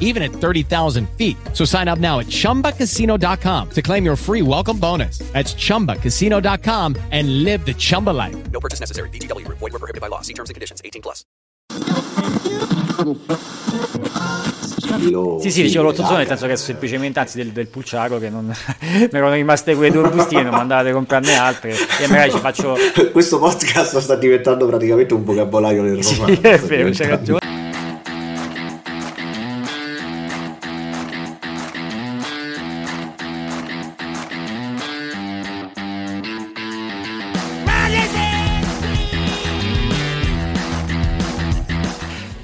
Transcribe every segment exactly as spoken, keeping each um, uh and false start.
even at thirty thousand feet. So sign up now at chumba casino dot com to claim your free welcome bonus. That's chumba casino dot com and live the Chumba life. No purchase necessary. V G W. Void where prohibited by law. See terms and conditions. eighteen plus. Io, sì, sì, dicevo l'otto zone, nel senso che semplicemente, anzi, del, del pulciaro che non mi erano rimaste quelle due robustine, non andate a comprarne altre e magari ci faccio. Questo podcast sta diventando praticamente un vocabolario del romanzo. Sì, è vero, c'è ragione.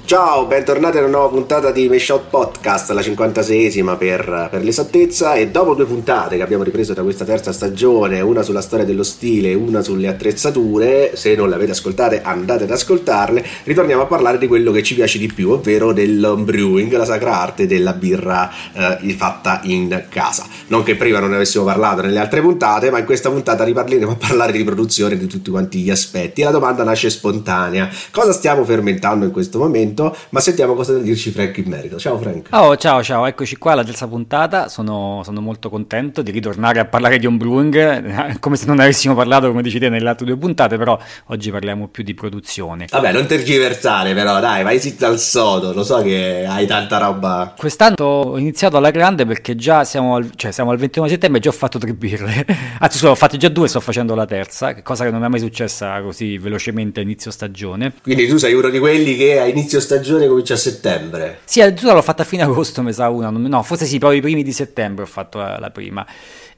Ciao, bentornati alla nuova puntata di Meshout Podcast, la cinquantaseiesima per, per l'esattezza, e dopo due puntate che abbiamo ripreso da questa terza stagione, una sulla storia dello stile e una sulle attrezzature, se non le avete ascoltate andate ad ascoltarle, ritorniamo a parlare di quello che ci piace di più, ovvero del brewing, la sacra arte della birra eh, fatta in casa. Non che prima non ne avessimo parlato nelle altre puntate, ma in questa puntata riparleremo a parlare di produzione di tutti quanti gli aspetti, e la domanda nasce spontanea: cosa stiamo fermentando in questo momento? Ma sentiamo cosa da dirci Frank in merito. Ciao Frank. Oh, ciao ciao, eccoci qua alla terza puntata. Sono, sono molto contento di ritornare a parlare di home brewing, come se non avessimo parlato, come dici te, nelle altre due puntate, però oggi parliamo più di produzione. Vabbè, non tergiversare però, dai, vai zitto al sodo, lo so che hai tanta roba. Quest'anno ho iniziato alla grande perché già siamo al, cioè siamo al ventuno settembre e già ho fatto tre birre. Anzi, solo, ho fatto già due, sto facendo la terza, cosa che non è mai successa così velocemente a inizio stagione. Quindi tu sei uno di quelli che a inizio stagione comincia a settembre? Sì, addirittura l'ho fatta a fine agosto, mi sa una, no, forse sì, proprio i primi di settembre ho fatto la, la prima.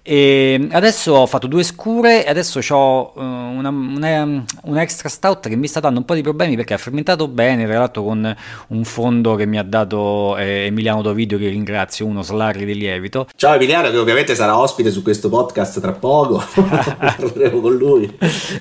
E adesso ho fatto due scure e adesso ho una, una, una extra stout che mi sta dando un po' di problemi perché ha fermentato bene, tra l'altro con un fondo che mi ha dato eh, Emiliano Dovidio, che ringrazio, uno slarri di lievito. Ciao Emiliano, che ovviamente sarà ospite su questo podcast tra poco. Parleremo con lui.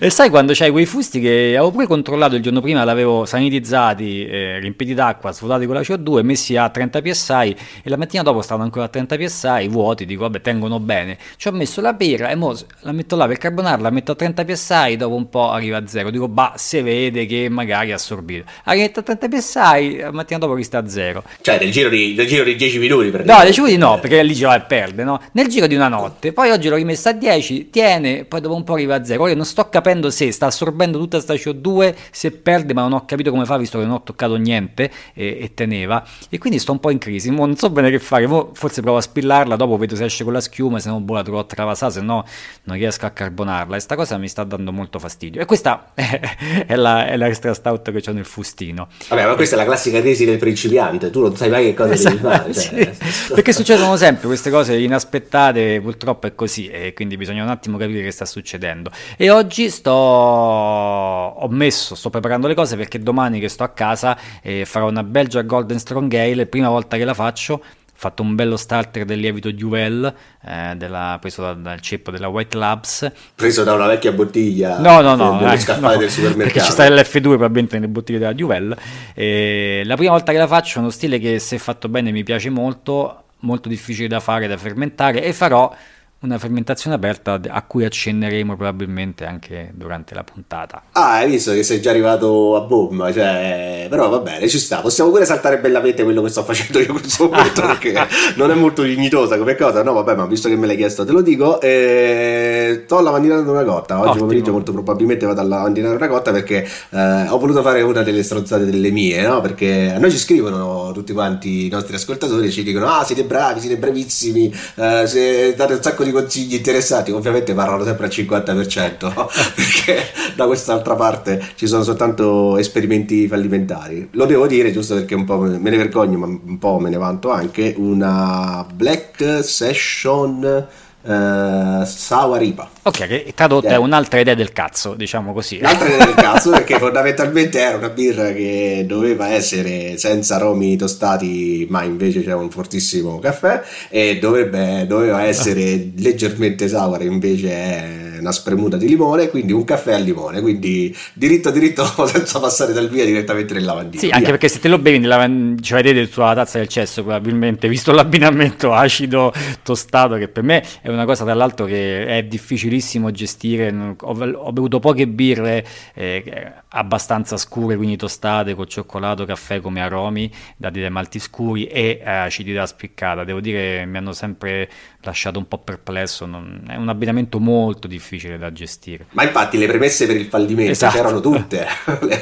E sai, quando c'hai quei fusti che avevo pure controllato il giorno prima, l'avevo sanitizzati, eh, riempiti d'acqua, svuotati con la C O due, messi a trenta P S I, e la mattina dopo stavano ancora a trenta P S I vuoti, dico vabbè, tengono bene. Ci ho messo la birra e mo la metto là per carbonarla, la metto a trenta P S I, dopo un po' arriva a zero, dico bah, se vede che magari ha assorbito, arriva a trenta P S I, la mattina dopo resta a zero, cioè nel giro di, nel giro di dieci minuti per no, dieci minuti no, perché lì già perde, no? Nel giro di una notte. Poi oggi l'ho rimessa a dieci, tiene, poi dopo un po' arriva a zero. Io non sto capendo se sta assorbendo tutta sta C O due, se perde, ma non ho capito come fa, visto che non ho toccato niente e, e teneva, e quindi sto un po' in crisi, mo non so bene che fare, mo forse provo a spillarla, dopo vedo se esce con la schiuma, se non boh, trovo a travasare, se no non riesco a carbonarla, e sta cosa mi sta dando molto fastidio, e questa è la, è la extra stout che c'ho nel fustino. Vabbè, ma questa è la classica tesi del principiante, tu non sai mai che cosa esatto, devi fare, cioè. Sì, perché succedono sempre queste cose inaspettate, purtroppo è così, e quindi bisogna un attimo capire che sta succedendo. E oggi sto ho messo sto preparando le cose perché domani che sto a casa eh, farò una Belgia Golden Strong Ale, prima volta che la faccio. Ho fatto un bello starter del lievito Duvel, eh, della, preso da, dal ceppo della White Labs, preso da una vecchia bottiglia no no no, eh, scaffale no, del supermercato, perché ci sta l'F due probabilmente nelle bottiglie della Duvel. Eh, la prima volta che la faccio è uno stile che, se fatto bene, mi piace molto, molto difficile da fare, da fermentare, e farò una fermentazione aperta a cui accenneremo probabilmente anche durante la puntata. Ah, hai visto che sei già arrivato a bomba, cioè, però va bene, ci sta, possiamo pure saltare bellamente quello che sto facendo io in questo momento perché non è molto dignitosa come cosa, no vabbè, ma visto che me l'hai chiesto te lo dico, eh, sto lavandinando una cotta, oggi pomeriggio molto probabilmente vado a lavandinare una cotta perché eh, ho voluto fare una delle stronzate delle mie, no? Perché a noi ci scrivono tutti quanti i nostri ascoltatori, ci dicono ah siete bravi, siete bravissimi, eh, se date un sacco di consigli interessati, ovviamente parlano sempre al cinquanta per cento perché da quest'altra parte ci sono soltanto esperimenti fallimentari. Lo devo dire giusto perché un po' me ne vergogno ma un po' me ne vanto anche, una Black Session Uh, Sawaripa. Ok, che tradotta yeah. è un'altra idea del cazzo, diciamo così. Un'altra idea del cazzo perché fondamentalmente era una birra che doveva essere senza romi tostati, ma invece c'era un fortissimo caffè, e dovrebbe, doveva essere leggermente sour, invece è una spremuta di limone, quindi un caffè al limone, quindi diritto diritto senza passare dal via direttamente nel lavandino. Sì, via. Anche perché se te lo bevi nella lav- cioè vedete sulla tazza del cesso probabilmente, visto l'abbinamento acido tostato che per me è un una cosa tra l'altro che è difficilissimo gestire, ho, ho bevuto poche birre eh, abbastanza scure, quindi tostate col cioccolato, caffè come aromi dati dai malti scuri e eh, acidità spiccata, devo dire mi hanno sempre lasciato un po' perplesso, non, è un abbinamento molto difficile da gestire. Ma infatti le premesse per il fallimento esatto. c'erano tutte,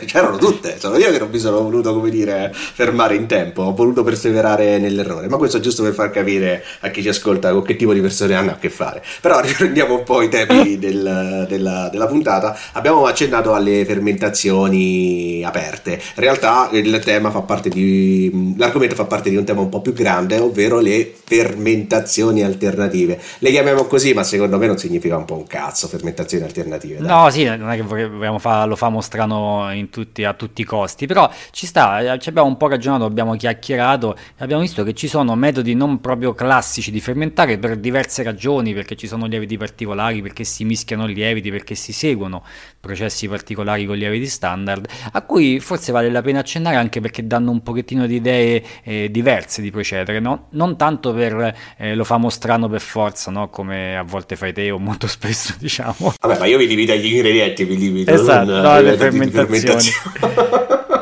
c'erano tutte, sono io che non mi sono voluto come dire fermare in tempo, ho voluto perseverare nell'errore, ma questo è giusto per far capire a chi ci ascolta con che tipo di persone hanno che fare. Però riprendiamo un po' i temi del, della, della puntata. Abbiamo accennato alle fermentazioni aperte, in realtà il tema fa parte di l'argomento fa parte di un tema un po' più grande, ovvero le fermentazioni alternative, le chiamiamo così ma secondo me non significa un po' un cazzo fermentazioni alternative, dai. No sì, non è che vogliamo fa, lo famo strano in tutti, a tutti i costi, però ci sta, ci abbiamo un po' ragionato, abbiamo chiacchierato, abbiamo visto che ci sono metodi non proprio classici di fermentare per diverse ragioni, perché ci sono lieviti particolari, perché si mischiano lieviti, perché si seguono processi particolari con lieviti standard, a cui forse vale la pena accennare anche perché danno un pochettino di idee eh, diverse di procedere, no? Non tanto per eh, lo famo strano per forza, no? Come a volte fai te o molto spesso diciamo. Vabbè, ma io vi limito agli ingredienti, vi limito esatto, non, no, le fermentazioni.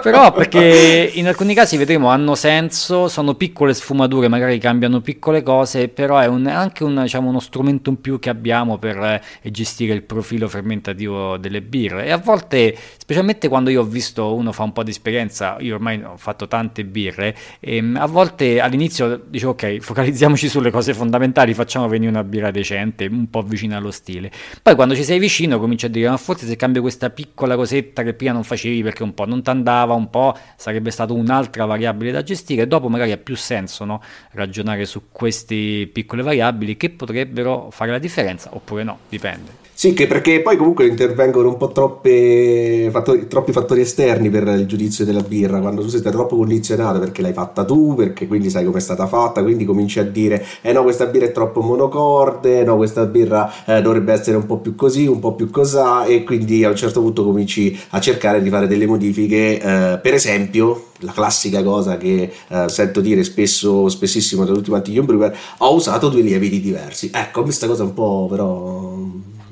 Però perché in alcuni casi vedremo hanno senso, sono piccole sfumature, magari cambiano piccole cose, però è un, anche un, diciamo, uno strumento in più che abbiamo per eh, gestire il profilo fermentativo delle birre. E a volte, specialmente quando io ho visto uno fa un po' di esperienza, io ormai ho fatto tante birre, e a volte all'inizio dicevo ok, focalizziamoci sulle cose fondamentali, facciamo venire una birra decente, un po' vicina allo stile. Poi quando ci sei vicino cominci a dire ma forse se cambio questa piccola cosetta che prima non facevi perché un po' non t'andava, un po' sarebbe stata un'altra variabile da gestire, dopo magari ha più senso, no? Ragionare su queste piccole variabili che potrebbero fare la differenza oppure no, dipende. Sì, che perché poi comunque intervengono un po' troppe fattori, troppi fattori esterni per il giudizio della birra, quando tu sei troppo condizionato perché l'hai fatta tu, perché quindi sai come è stata fatta, quindi cominci a dire eh no questa birra è troppo monocorde, no questa birra eh, dovrebbe essere un po' più così, un po' più cosà, e quindi a un certo punto cominci a cercare di fare delle modifiche, eh, per esempio la classica cosa che eh, sento dire spesso, spessissimo da tutti quanti gli homebrewer, ho usato due lieviti diversi, ecco questa cosa un po' però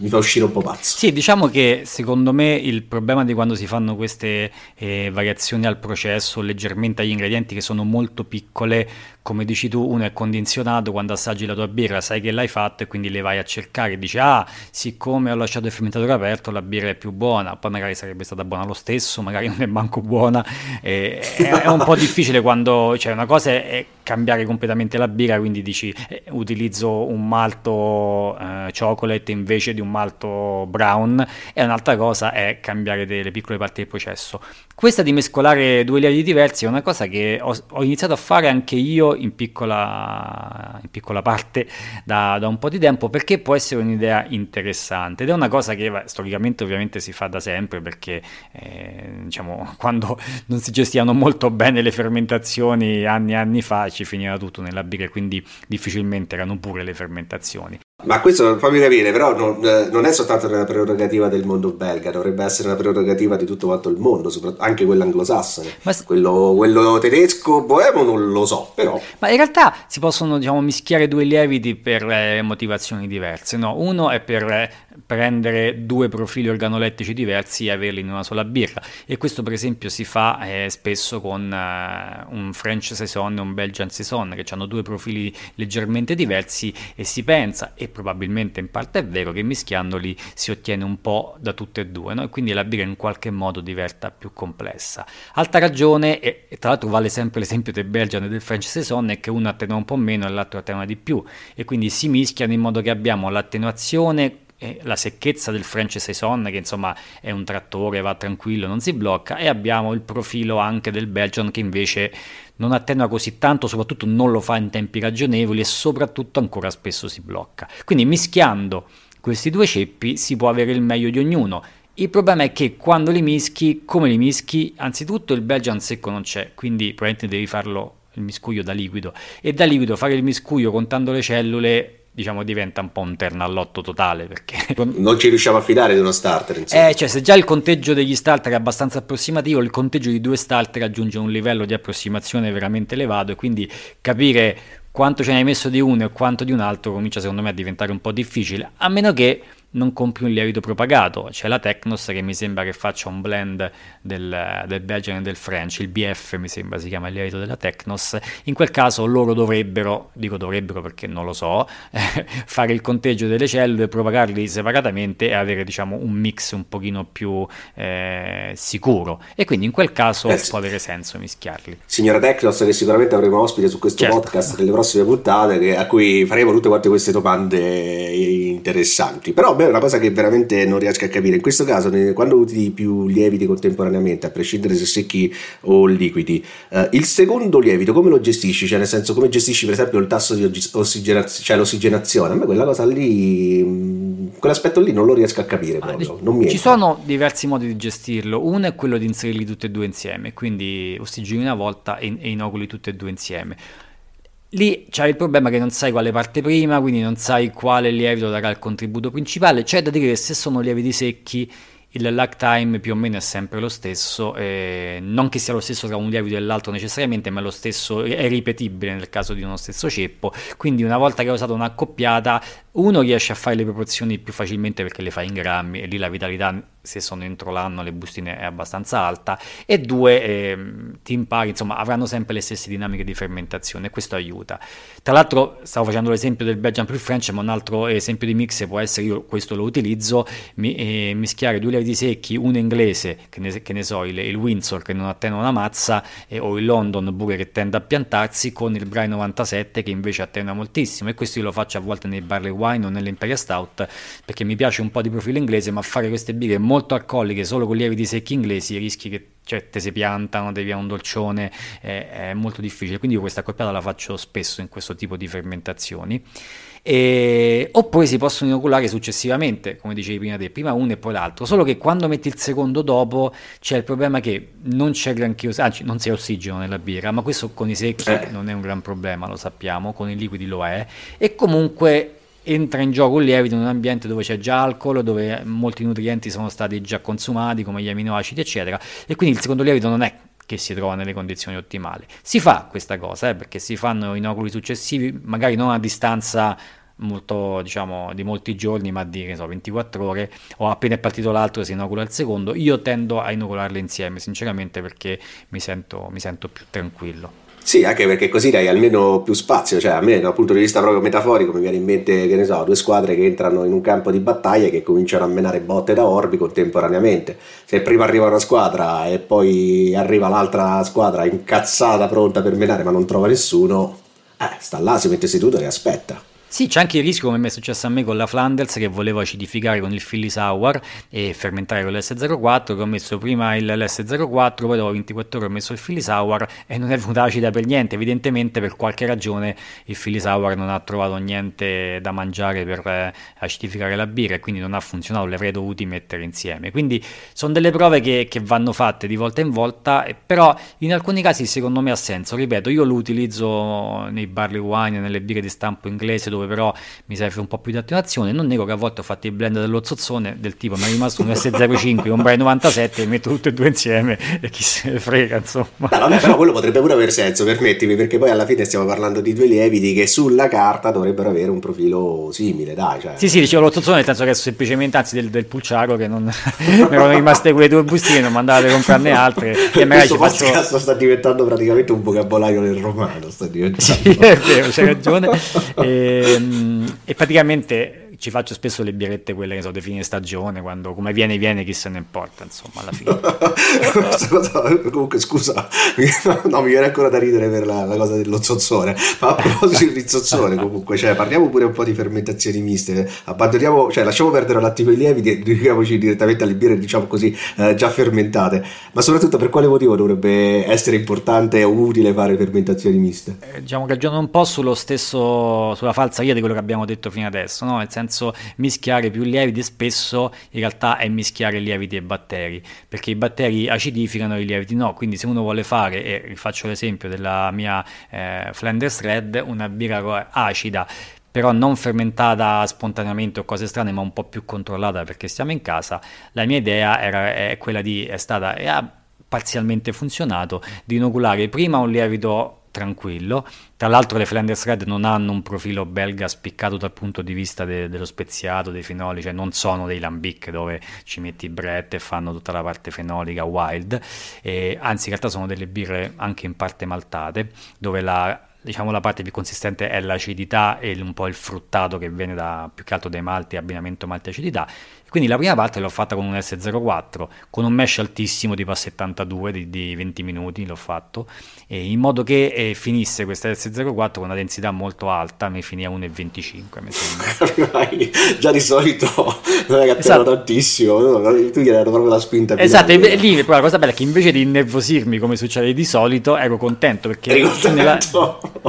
mi fa uscire un po' pazzo. Sì, diciamo che secondo me il problema di quando si fanno queste eh, variazioni al processo leggermente agli ingredienti che sono molto piccole, come dici tu, uno è condizionato, quando assaggi la tua birra sai che l'hai fatto e quindi le vai a cercare e dici ah, siccome ho lasciato il fermentatore aperto la birra è più buona, poi magari sarebbe stata buona lo stesso, magari non è manco buona, eh, è, è un po' difficile quando cioè, una cosa è, è cambiare completamente la birra, quindi dici eh, utilizzo un malto eh, chocolate invece di un malto brown, e un'altra cosa è cambiare delle piccole parti del processo. Questa di mescolare due lieviti diversi è una cosa che ho, ho iniziato a fare anche io in piccola, in piccola parte da, da un po' di tempo, perché può essere un'idea interessante ed è una cosa che storicamente ovviamente si fa da sempre, perché eh, diciamo quando non si gestivano molto bene le fermentazioni anni e anni fa ci finiva tutto nella birra, quindi difficilmente erano pure le fermentazioni. Ma questo, fammi capire, però non, non è soltanto una prerogativa del mondo belga, dovrebbe essere una prerogativa di tutto quanto il mondo, anche quello anglosassone. Ma... quello, quello tedesco, boemo non lo so, però. Ma in realtà si possono, diciamo, mischiare due lieviti per eh, motivazioni diverse, no? Uno è per eh, prendere due profili organolettici diversi e averli in una sola birra, e questo per esempio si fa eh, spesso con eh, un French Saison e un Belgian Saison, che hanno due profili leggermente diversi, e si pensa, e probabilmente in parte è vero, che mischiandoli si ottiene un po' da tutte e due, no? E quindi la birra in qualche modo diventa più complessa. Altra ragione, e tra l'altro vale sempre l'esempio del Belgian e del French Saison, è che uno attenua un po' meno e l'altro attenua di più, e quindi si mischiano in modo che abbiamo l'attenuazione, la secchezza del French Saison, che insomma è un trattore, va tranquillo, non si blocca, e abbiamo il profilo anche del Belgian, che invece non attenua così tanto, soprattutto non lo fa in tempi ragionevoli, e soprattutto ancora spesso si blocca. Quindi mischiando questi due ceppi si può avere il meglio di ognuno. Il problema è che quando li mischi, come li mischi? Anzitutto il Belgian secco non c'è, quindi probabilmente devi farlo il miscuglio da liquido, e da liquido fare il miscuglio contando le cellule, diciamo, diventa un po' un ternallotto totale, perché non ci riusciamo a fidare di uno starter, insomma. Eh, cioè, se già il conteggio degli starter è abbastanza approssimativo, il conteggio di due starter aggiunge un livello di approssimazione veramente elevato, e quindi capire quanto ce ne hai messo di uno e quanto di un altro comincia secondo me a diventare un po' difficile, a meno che non compri un lievito propagato. C'è la Technos, che mi sembra che faccia un blend del, del Belgian e del French, il B F mi sembra si chiama il lievito della Technos. In quel caso loro dovrebbero, dico dovrebbero perché non lo so, eh, fare il conteggio delle cellule, propagarli separatamente e avere, diciamo, un mix un pochino più eh, sicuro, e quindi in quel caso eh, può avere senso mischiarli. Signora Technos, che sicuramente avremo ospite su questo, certo, podcast nelle prossime puntate, a cui faremo tutte quante queste domande interessanti. Però è una cosa che veramente non riesco a capire in questo caso, quando usi più lieviti contemporaneamente, a prescindere se secchi o liquidi, eh, il secondo lievito come lo gestisci? Cioè, nel senso, come gestisci per esempio il tasso di ossigenaz- cioè l'ossigenazione? A me quella cosa lì, quell'aspetto lì non lo riesco a capire proprio, non mi entra. Ci sono diversi modi di gestirlo. Uno è quello di inserirli tutti e due insieme, quindi ossigeni una volta e, e inoculi tutti e due insieme. Lì c'è il problema che non sai quale parte prima, quindi non sai quale lievito darà il contributo principale. C'è da dire che se sono lieviti secchi il lag time più o meno è sempre lo stesso, eh, non che sia lo stesso tra un lievito e l'altro necessariamente, ma lo stesso è ripetibile nel caso di uno stesso ceppo. Quindi una volta che hai usato un'accoppiata, uno riesce a fare le proporzioni più facilmente perché le fa in grammi, e lì la vitalità, se sono entro l'anno le bustine, è abbastanza alta, e due eh, ti impari, insomma, avranno sempre le stesse dinamiche di fermentazione, e questo aiuta. Tra l'altro stavo facendo l'esempio del Belgian più French, ma un altro esempio di mix può essere, io questo lo utilizzo, mi, eh, mischiare due lieviti secchi, uno inglese, che ne, che ne so, il, il Windsor, che non attenua una mazza, eh, o il London pure, che tende a piantarsi, con il Bry novantasette che invece attenua moltissimo, e questo io lo faccio a volte nei barley wine o nell'Imperial Stout, perché mi piace un po' di profilo inglese, ma fare queste birre molto alcoliche solo con lieviti secchi inglesi rischi che, cioè, te si piantano, devi avere un dolcione, eh, è molto difficile, quindi io questa accoppiata la faccio spesso in questo tipo di fermentazioni. E... oppure si possono inoculare successivamente, come dicevi prima te, prima uno e poi l'altro, solo che quando metti il secondo dopo c'è il problema che non c'è granché os- anzi non c'è ossigeno nella birra, ma questo con i secchi eh. non è un gran problema, lo sappiamo, con i liquidi lo è, e comunque entra in gioco un lievito in un ambiente dove c'è già alcol, dove molti nutrienti sono stati già consumati, come gli aminoacidi eccetera, e quindi il secondo lievito non è che si trova nelle condizioni ottimali. Si fa questa cosa eh, perché si fanno inoculi successivi, magari non a distanza molto, diciamo, di molti giorni, ma di, che so, ventiquattro ore, o appena è partito l'altro si inocula il secondo. Io tendo a inocularle insieme sinceramente, perché mi sento, mi sento più tranquillo. Sì, anche perché così dai almeno più spazio, cioè a me dal punto di vista proprio metaforico mi viene in mente, che ne so, due squadre che entrano in un campo di battaglia e che cominciano a menare botte da orbi contemporaneamente. Se prima arriva una squadra e poi arriva l'altra squadra incazzata, pronta per menare, ma non trova nessuno, eh, sta là, si mette seduto e aspetta. Sì, c'è anche il rischio, come mi è successo a me con la Flanders, che volevo acidificare con il Philly Sour e fermentare con l'S zero quattro, che ho messo prima il l'S zero quattro, poi dopo ventiquattro ore ho messo il Philly Sour e non è venuta acida per niente. Evidentemente per qualche ragione il Philly Sour non ha trovato niente da mangiare per acidificare la birra e quindi non ha funzionato, le avrei dovuti mettere insieme. Quindi sono delle prove che, che vanno fatte di volta in volta, però in alcuni casi secondo me ha senso. Ripeto, io lo utilizzo nei barley wine, nelle birre di stampo inglese, dove dove però mi serve un po' più di attenuazione. Non nego che a volte ho fatto il blend dello zozzone, del tipo mi è rimasto un esse zero cinque, un Bray novantasette, e metto tutte e due insieme e chi se ne frega, insomma. No, vabbè, però quello potrebbe pure aver senso, permettimi, perché poi alla fine stiamo parlando di due lieviti che sulla carta dovrebbero avere un profilo simile, dai, cioè. Sì sì, dicevo lo zozzone nel senso che è semplicemente, anzi del, del pulciaco, che non mi erano rimaste quelle due bustine, non mandate a comprarne altre. E magari questo ci faccio... caso sta diventando praticamente un vocabolario del romano, sta diventando. Sì, è vero, c'hai ragione. E, e praticamente ci faccio spesso le birrette, quelle che so, di fine stagione, quando come viene viene chi se ne importa, insomma, alla fine. Comunque scusa, no, mi viene ancora da ridere per la, la cosa dello zozzone, ma a proposito di zozzone comunque, cioè, parliamo pure un po' di fermentazioni miste, abbandoniamo, cioè lasciamo perdere l'attimo i lieviti e dedichiamoci direttamente alle birre, diciamo così, eh, già fermentate. Ma soprattutto per quale motivo dovrebbe essere importante o utile fare fermentazioni miste? Eh, diciamo che ragiono un po' sullo stesso, sulla falsariga di quello che abbiamo detto fino adesso, no? Nel senso, mischiare più lieviti spesso in realtà è mischiare lieviti e batteri, perché i batteri acidificano, i lieviti no. Quindi se uno vuole fare, e rifaccio l'esempio della mia eh, Flanders Red, una birra acida però non fermentata spontaneamente o cose strane, ma un po' più controllata perché stiamo in casa, la mia idea era, è quella di, è stata, e ha parzialmente funzionato, di inoculare prima un lievito tranquillo. Tra l'altro le Flanders Red non hanno un profilo belga spiccato dal punto di vista de- dello speziato, dei fenoli, cioè non sono dei lambic dove ci metti brette e fanno tutta la parte fenolica wild, e, anzi in realtà sono delle birre anche in parte maltate, dove la, diciamo, la parte più consistente è l'acidità e un po' il fruttato che viene da, più che altro dai malti, abbinamento malti-acidità. Quindi la prima parte l'ho fatta con un esse zero quattro, con un mash altissimo tipo a settantadue di, di venti minuti l'ho fatto, e in modo che eh, finisse questa esse zero quattro con una densità molto alta, mi finì a uno virgola venticinque, mi sembra. Già di solito non è che esatto. Tantissimo, no? Tu gli hai dato proprio la spinta. Esatto, e lì però la cosa bella è che invece di innervosirmi come succede di solito, ero contento perché ero contento. Nella...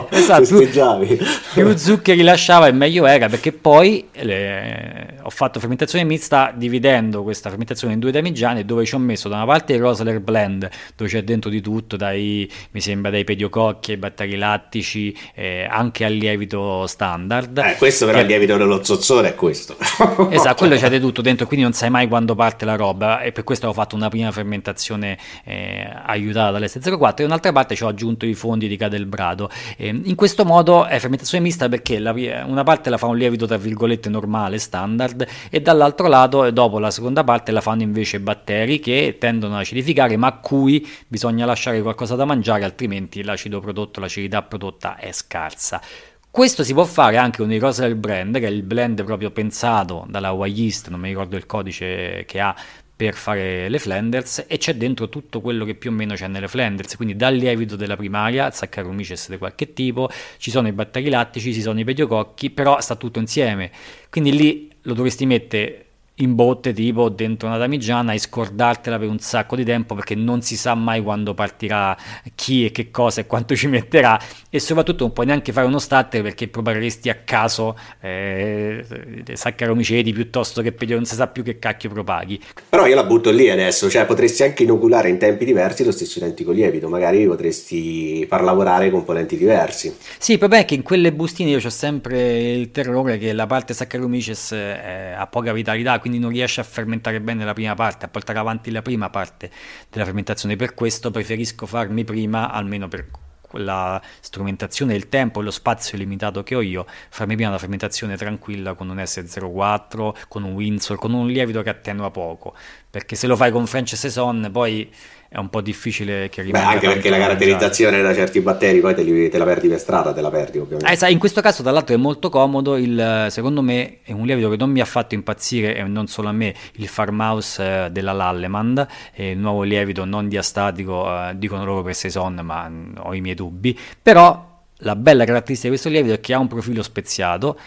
esatto, più, più zuccheri lasciava e meglio era, perché poi le... ho fatto fermentazione mista, sta dividendo questa fermentazione in due damigiane, dove ci ho messo da una parte il Rosler Blend, dove c'è dentro di tutto, dai, mi sembra dai pediococchi ai batteri lattici, eh, anche al lievito standard. Eh, questo però è il lievito dello zozzone, è questo. Esatto, quello c'è di tutto dentro, quindi non sai mai quando parte la roba, e per questo ho fatto una prima fermentazione eh, aiutata dall'esse zero quattro, e un'altra parte ci ho aggiunto i fondi di Cadelbrado. Eh, in questo modo è fermentazione mista perché la, una parte la fa un lievito tra virgolette normale, standard, e dall'altro lato, e dopo la seconda parte la fanno invece batteri che tendono ad acidificare, ma a cui bisogna lasciare qualcosa da mangiare, altrimenti l'acido prodotto, l'acidità prodotta è scarsa. Questo si può fare anche con il Rosler Blend, che è il blend proprio pensato dalla Yeast, non mi ricordo il codice che ha, per fare le Flanders, e c'è dentro tutto quello che più o meno c'è nelle Flanders, quindi dal lievito della primaria, Saccharomyces di qualche tipo, ci sono i batteri lattici, ci sono i pediococchi, però sta tutto insieme, quindi lì lo dovresti mettere in botte tipo dentro una damigiana e scordartela per un sacco di tempo, perché non si sa mai quando partirà chi e che cosa e quanto ci metterà, e soprattutto non puoi neanche fare uno starter perché probaresti a caso eh, Saccharomyces piuttosto che non si sa più che cacchio propaghi. Però io la butto lì adesso, cioè potresti anche inoculare in tempi diversi lo stesso identico lievito, magari potresti far lavorare componenti diversi. Sì, il problema è che in quelle bustine io ho sempre il terrore che la parte Saccharomyces eh, ha poca vitalità, quindi non riesce a fermentare bene la prima parte, a portare avanti la prima parte della fermentazione. Per questo preferisco farmi prima, almeno per la strumentazione, il tempo e lo spazio limitato che ho io, farmi prima una fermentazione tranquilla con un esse zero quattro, con un Windsor, con un lievito che attenua poco, perché se lo fai con French Saison poi è un po' difficile che rimanga. Beh, anche perché la caratterizzazione mangiare da certi batteri poi te, li, te la perdi per strada, te la perdi ovviamente. Esatto, in questo caso tra l'altro è molto comodo, il, secondo me è un lievito che non mi ha fatto impazzire, e non solo a me, il Farmhouse della Lallemand, il nuovo lievito non diastatico, dicono loro per Saison, ma ho i miei dubbi, però la bella caratteristica di questo lievito è che ha un profilo speziato,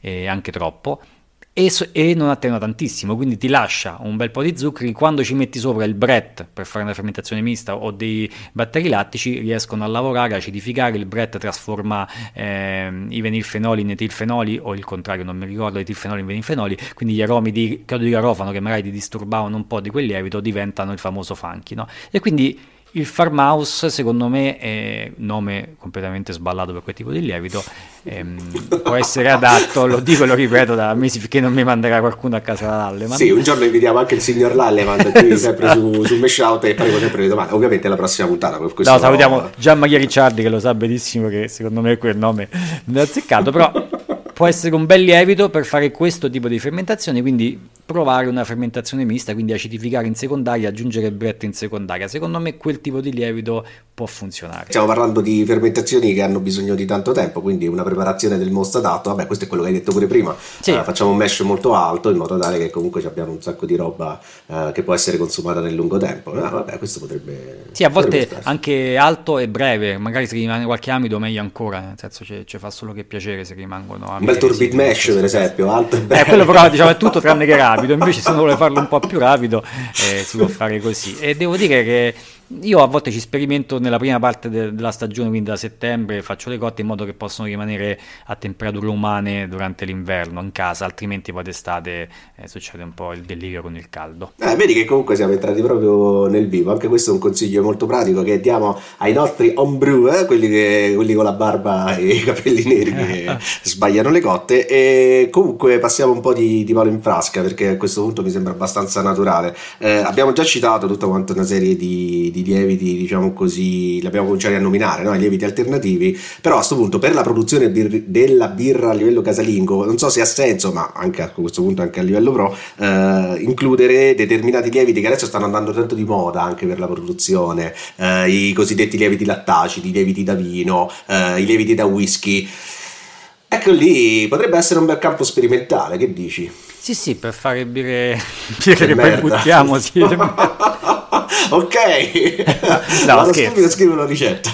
eh, anche troppo, E, so- e non attenua tantissimo, quindi ti lascia un bel po' di zuccheri. Quando ci metti sopra il Brett per fare una fermentazione mista o dei batteri lattici, riescono a lavorare, a acidificare. Il Brett trasforma eh, i venilfenoli in etilfenoli, o il contrario, non mi ricordo, etilfenoli in venilfenoli, quindi gli aromi di chiodo di garofano che magari ti disturbavano un po' di quel lievito diventano il famoso funky, no? E quindi Il farmhouse, secondo me, è nome completamente sballato per quel tipo di lievito, ehm, può essere adatto, lo dico e lo ripeto da mesi, perché non mi manderà qualcuno a casa da Lallemand. Sì, un giorno invitiamo anche il signor Lallemand qui sempre su, su Meshout e faremo sempre le domande, ovviamente la prossima puntata. Per questo no, salutiamo no... Gian Maria Ricciardi, che lo sa benissimo che secondo me quel nome non è azzeccato, però può essere un bel lievito per fare questo tipo di fermentazione, quindi provare una fermentazione mista, quindi acidificare in secondaria, aggiungere brett in secondaria. Secondo me quel tipo di lievito può funzionare. Stiamo parlando di fermentazioni che hanno bisogno di tanto tempo, quindi una preparazione del mosto adatto, vabbè, questo è quello che hai detto pure prima. Sì. Uh, facciamo un mash molto alto in modo tale che comunque abbiamo un sacco di roba uh, che può essere consumata nel lungo tempo. Uh, vabbè, questo potrebbe... Sì, a volte starci. Anche alto e breve, magari se rimane qualche amido meglio ancora, nel senso ci fa solo che piacere se rimangono amidi. Un bel turbid mash per esempio, alto e breve. Eh, quello però diciamo è tutto tranne che rapido, invece se uno vuole farlo un po' più rapido eh, si può fare così. E devo dire che io a volte ci sperimento nella prima parte de- della stagione, quindi da settembre faccio le cotte in modo che possano rimanere a temperature umane durante l'inverno in casa, altrimenti poi d'estate eh, succede un po' il delirio con il caldo. Eh, vedi che comunque siamo entrati proprio nel vivo, anche questo è un consiglio molto pratico che diamo ai nostri homebrew, eh, quelli, che, quelli con la barba e i capelli neri che sbagliano le cotte. E comunque passiamo un po' di, di palo in frasca, perché a questo punto mi sembra abbastanza naturale. Eh, abbiamo già citato tutta quanta una serie di di lieviti, diciamo così, li abbiamo cominciati a nominare, no? I lieviti alternativi, però a questo punto per la produzione bir- della birra a livello casalingo non so se ha senso, ma anche a questo punto anche a livello pro, eh, includere determinati lieviti che adesso stanno andando tanto di moda anche per la produzione, eh, i cosiddetti lieviti lattacidi, i lieviti da vino, eh, i lieviti da whisky. Ecco lì, potrebbe essere un bel campo sperimentale, che dici? Sì, sì, per fare birre che, che poi buttiamo, sì. Ok, no, vado subito a scrivere una ricetta.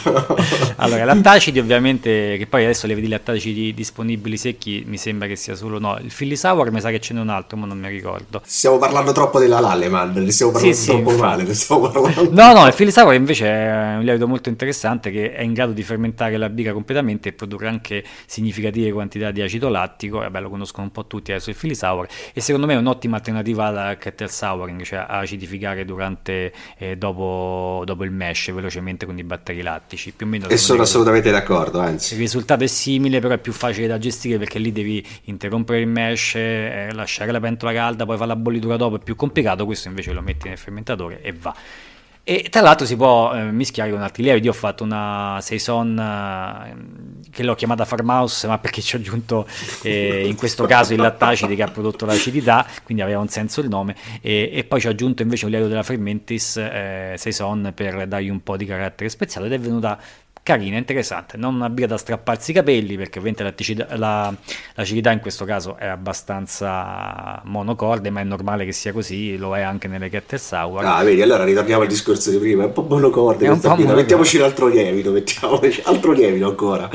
Allora, lattacidi ovviamente, che poi adesso le vedi lattacidi disponibili secchi, mi sembra che sia solo, no, il Philly Sour mi sa che ce n'è un altro, ma non mi ricordo. Stiamo parlando troppo della Lallemand, ne stiamo parlando sì, troppo sì, male, ne stiamo parlando. No, no, il Philly Sour invece è un lievito molto interessante che è in grado di fermentare la birra completamente e produrre anche significative quantità di acido lattico, e beh, lo conoscono un po' tutti adesso il Philly Sour, e secondo me è un'ottima alternativa alla kettle souring, cioè a acidificare durante... Eh, dopo, dopo il mesh velocemente con i batteri lattici più o meno, e sono assolutamente d'accordo, anzi il risultato è simile, però è più facile da gestire perché lì devi interrompere il mesh, eh, lasciare la pentola calda, poi fare la bollitura dopo, è più complicato. Questo invece lo metti nel fermentatore e va. E tra l'altro si può eh, mischiare con altri lieviti. Io ho fatto una saison eh, che l'ho chiamata farmhouse, ma perché ci ho aggiunto eh, in questo caso il lattacidi che ha prodotto l'acidità, quindi aveva un senso il nome, e, e poi ci ho aggiunto invece un lievito della Fermentis eh, saison per dargli un po' di carattere speziale, ed è venuta carina, interessante, non una birra da strapparsi i capelli perché ovviamente la, l'acidità in questo caso è abbastanza monocorde, ma è normale che sia così, lo è anche nelle kettle sour. Ah, vedi, allora ritorniamo al discorso di prima, è un po' monocorde, un po monocorde. Mettiamoci un altro lievito, mettiamoci altro lievito ancora.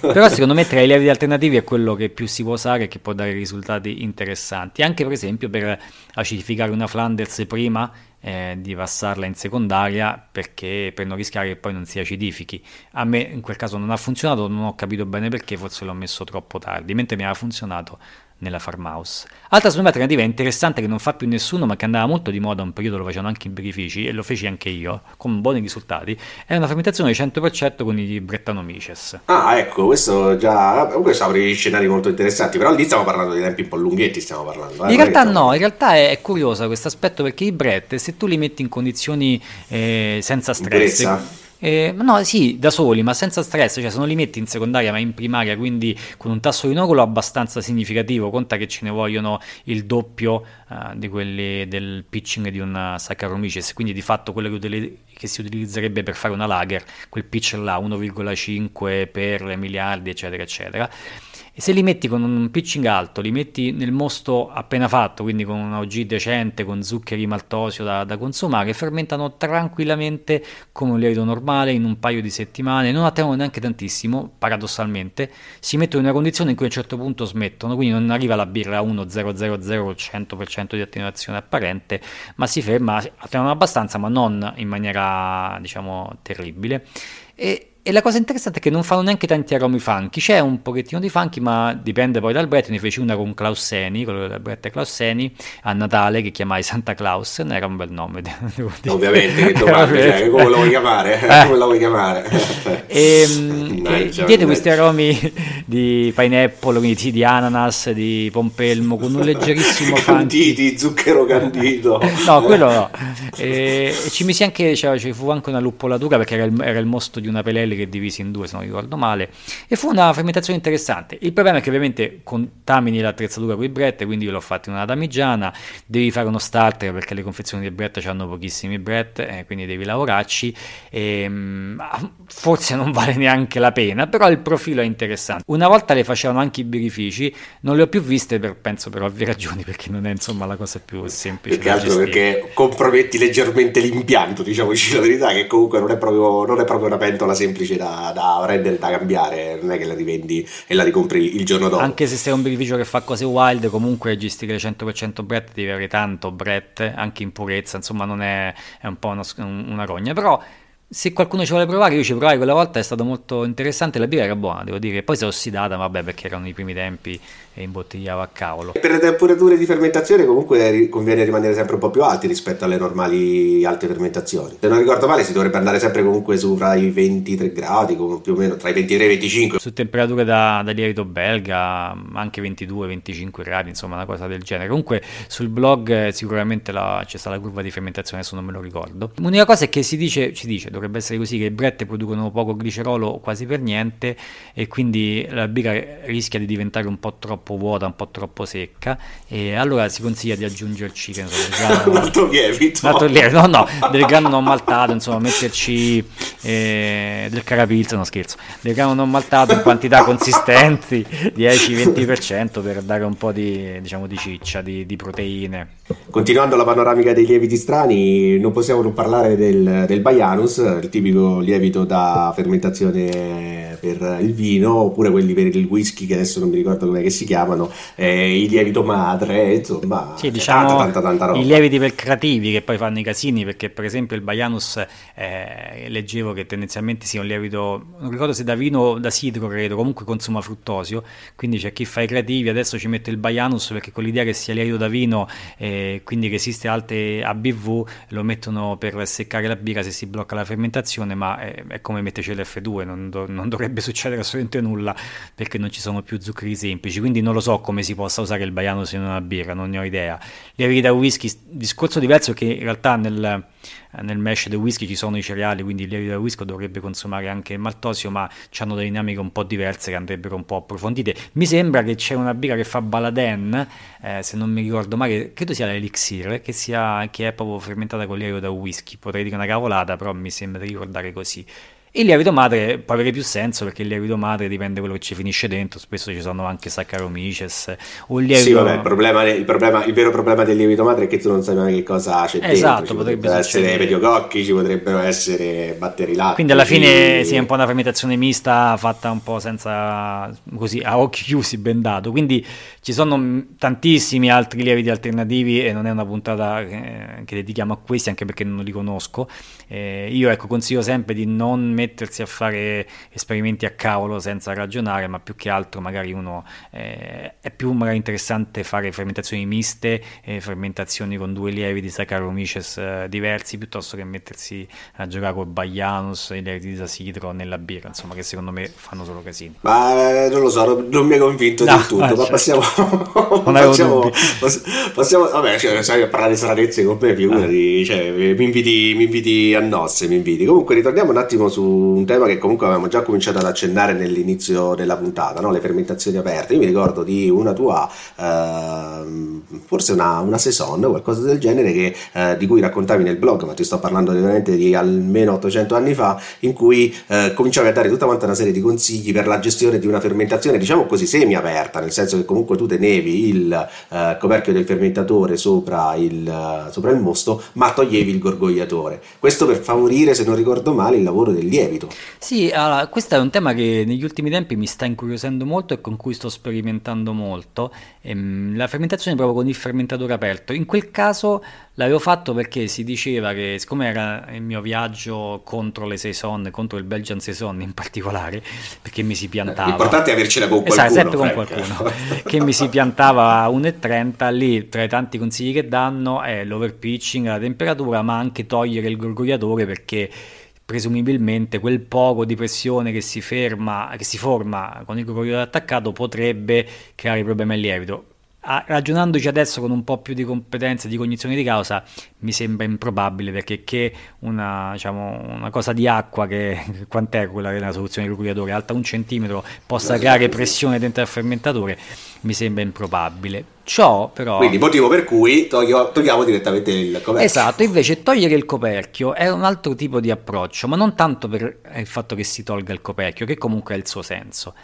Però secondo me tra i lieviti alternativi è quello che più si può usare e che può dare risultati interessanti, anche per esempio per acidificare una Flanders prima Eh, di passarla in secondaria, perché per non rischiare che poi non si acidifichi. A me in quel caso non ha funzionato, non ho capito bene perché, forse l'ho messo troppo tardi, mentre mi aveva funzionato nella farmhouse. Altra seconda alternativa interessante che non fa più nessuno, ma che andava molto di moda un periodo, lo facevano anche in birrifici e lo feci anche io con buoni risultati, è una fermentazione del cento per cento con i Brettanomyces. Ah, ecco, questo già comunque apre scenari molto interessanti, però lì stiamo parlando di tempi un po' lunghetti, stiamo parlando eh? in realtà stiamo... no, in realtà è, è curiosa questo aspetto, perché i Brett, se tu li metti in condizioni eh, senza stress, eh, no sì, da soli ma senza stress, cioè se non li metti in secondaria ma in primaria, quindi con un tasso di inoculo abbastanza significativo, conta che ce ne vogliono il doppio uh, di quelli del pitching di una Saccharomyces, quindi di fatto quello che, utili- che si utilizzerebbe per fare una lager, quel pitch là uno virgola cinque per le miliardi eccetera eccetera. E se li metti con un pitching alto, li metti nel mosto appena fatto, quindi con un O G decente, con zuccheri maltosio da, da consumare, fermentano tranquillamente come un lievito normale in un paio di settimane, non attendono neanche tantissimo, paradossalmente, si mettono in una condizione in cui a un certo punto smettono, quindi non arriva la birra uno zero zero zero col cento per cento di attenuazione atparente, ma si ferma, attenuano abbastanza ma non in maniera diciamo terribile, e E la cosa interessante è che non fanno neanche tanti aromi funky, c'è un pochettino di funky, ma dipende poi dal Brett. Ne feci una con Clauseni, quello della Brett Clauseni, a Natale, che chiamai Santa Claus, era un bel nome, devo dire. Ovviamente, che domanda, cioè, come lo vuoi chiamare? Eh. Come lo vuoi chiamare? E, nice, e diede questi aromi di pineapple, quindi di, di ananas, di pompelmo, con un leggerissimo funky. Di zucchero candito. No, quello no. E, e ci misi anche, cioè, ci fu anche una luppolatura, perché era il, era il mosto di una pelelle che divisi in due, se non ricordo male, e fu una fermentazione interessante. Il problema è che ovviamente contamini l'attrezzatura con i brett, quindi io l'ho fatto in una damigiana, devi fare uno starter perché le confezioni del brett hanno pochissimi brett, eh, quindi devi lavorarci, e, forse non vale neanche la pena, però il profilo è interessante. Una volta le facevano anche i birrifici, non le ho più viste per, penso per ovvie ragioni, perché non è insomma la cosa più semplice, più che altro perché comprometti leggermente l'impianto, diciamoci la verità, che comunque non è proprio, non è proprio una pentola semplice Da, da rendere, da cambiare, non è che la rivendi e la ricompri il giorno dopo. Anche se sei un birrificio che fa cose wild, comunque gestire cento per cento Brett devi avere tanto Brett, anche in purezza, insomma non è, è un po' una, una rogna, però se qualcuno ci vuole provare, io ci provai quella volta, è stato molto interessante, la birra era buona, devo dire, poi si è ossidata, vabbè, perché erano i primi tempi e imbottigliava a cavolo. Per le temperature di fermentazione comunque conviene rimanere sempre un po' più alti rispetto alle normali alte fermentazioni, se non ricordo male si dovrebbe andare sempre comunque sopra i ventitré gradi, come più o meno tra i ventitré e i venticinque, su temperature da, da lievito belga, anche ventidue venticinque gradi, insomma una cosa del genere. Comunque sul blog sicuramente la, c'è stata la curva di fermentazione, adesso non me lo ricordo. L'unica cosa è che si dice, si dice dovrebbe essere così, che i brett producono poco glicerolo, quasi per niente, e quindi la birra rischia di diventare un po' troppo vuota, un po' troppo secca, e allora si consiglia di aggiungerci, che ne so, del grano, un altro lievito, un altro lievito, no no, del grano non maltato, insomma metterci eh, del carapilzo, no scherzo, del grano non maltato in quantità consistenti, dieci venti per cento, per dare un po' di, diciamo, di ciccia, di, di proteine. Continuando la panoramica dei lieviti strani, non possiamo non parlare del, del Baianus, il tipico lievito da fermentazione per il vino, oppure quelli per il whisky, che adesso non mi ricordo come che si chiamano, eh, i lievito madre, insomma, sì, diciamo, tanta, tanta, tanta roba. I lieviti per creativi, che poi fanno i casini, perché per esempio il Baianus, eh, leggevo che tendenzialmente sia un lievito, non ricordo se da vino o da sidro, credo, comunque consuma fruttosio, quindi c'è chi fa i creativi, adesso ci mette il Baianus perché con l'idea che sia lievito da vino, eh, quindi resiste alte A B V, lo mettono per seccare la birra se si blocca la fermentazione, ma è, è come metterci l'F due, non, do, non dovrebbe succedere assolutamente nulla perché non ci sono più zuccheri semplici, quindi non lo so come si possa usare il Baianus in una birra, non ne ho idea. Lieviti da whisky, discorso diverso, che in realtà nel, nel mash del whisky ci sono i cereali, quindi il lievito da whisky dovrebbe consumare anche il maltosio, ma hanno delle dinamiche un po' diverse che andrebbero un po' approfondite. Mi sembra che c'è una birra che fa Baladin, eh, se non mi ricordo male, credo sia l'Elixir, che, sia, che è proprio fermentata con il lievito da whisky, potrei dire una cavolata, però mi sembra di ricordare così. Il lievito madre può avere più senso, perché il lievito madre dipende da quello che ci finisce dentro, spesso ci sono anche Saccharomyces o il lievito... Sì, vabbè, il, problema, il, problema, il vero problema del lievito madre è che tu non sai mai che cosa c'è dentro. Esatto, ci potrebbe, potrebbe essere pediococchi, ci potrebbero essere batteri latti. Quindi alla fine e... sì, è un po' una fermentazione mista fatta un po' senza, così, a occhi chiusi, bendato, quindi ci sono tantissimi altri lieviti alternativi e non è una puntata che, che dedichiamo a questi, anche perché non li conosco. Eh, io ecco consiglio sempre di non mettersi a fare esperimenti a cavolo senza ragionare, ma più che altro magari uno eh, è più magari interessante fare fermentazioni miste, eh, fermentazioni con due lievi di Saccharomyces eh, diversi, piuttosto che mettersi a giocare col Baianus e lieviti da sidro nella birra, insomma, che secondo me fanno solo casino. Ma eh, non lo so, non, non mi hai convinto no, del tutto, ma, ma certo. passiamo passiamo, passiamo vabbè, cioè, sai, a parlare di stranezze con me, figurati, ah. cioè, mi inviti, mi inviti a nozze, mi inviti. Comunque ritorniamo un attimo su un tema che comunque avevamo già cominciato ad accennare nell'inizio della puntata, no? Le fermentazioni aperte. Io mi ricordo di una tua eh, forse una, una saison, qualcosa del genere, che, eh, di cui raccontavi nel blog, ma ti sto parlando veramente di almeno ottocento anni fa, in cui eh, cominciavi a dare tutta quanta una serie di consigli per la gestione di una fermentazione, diciamo così, semi-aperta, nel senso che comunque tu tenevi il eh, coperchio del fermentatore sopra il, sopra il mosto, ma toglievi il gorgogliatore, questo per favorire, se non ricordo male, il lavoro del lievito. Sì, allora, questo è un tema che negli ultimi tempi mi sta incuriosendo molto e con cui sto sperimentando molto. Ehm, la fermentazione proprio con il fermentatore aperto. In quel caso l'avevo fatto perché si diceva che, siccome era il mio viaggio contro le saison, contro il Belgian saison in particolare, perché mi si piantava. L'importante è avercela con qualcuno. Esatto, sempre con qualcuno. Che mi si piantava a uno e trenta, lì tra i tanti consigli che danno è l'overpitching, la temperatura, ma anche togliere il gorgogliatore, perché presumibilmente quel poco di pressione che si ferma, che si forma con il gorgogliatore attaccato potrebbe creare problemi al lievito. Ragionandoci adesso con un po' più di competenza e di cognizione di causa, mi sembra improbabile, perché che una, diciamo, una cosa di acqua che quant'è quella che è una soluzione di gorgogliatore alta un centimetro possa creare pressione dentro al fermentatore, mi sembra improbabile. Ciò però, quindi motivo per cui toglio, togliamo direttamente il coperchio. Esatto, invece togliere il coperchio è un altro tipo di approccio, ma non tanto per il fatto che si tolga il coperchio, che comunque ha il suo senso.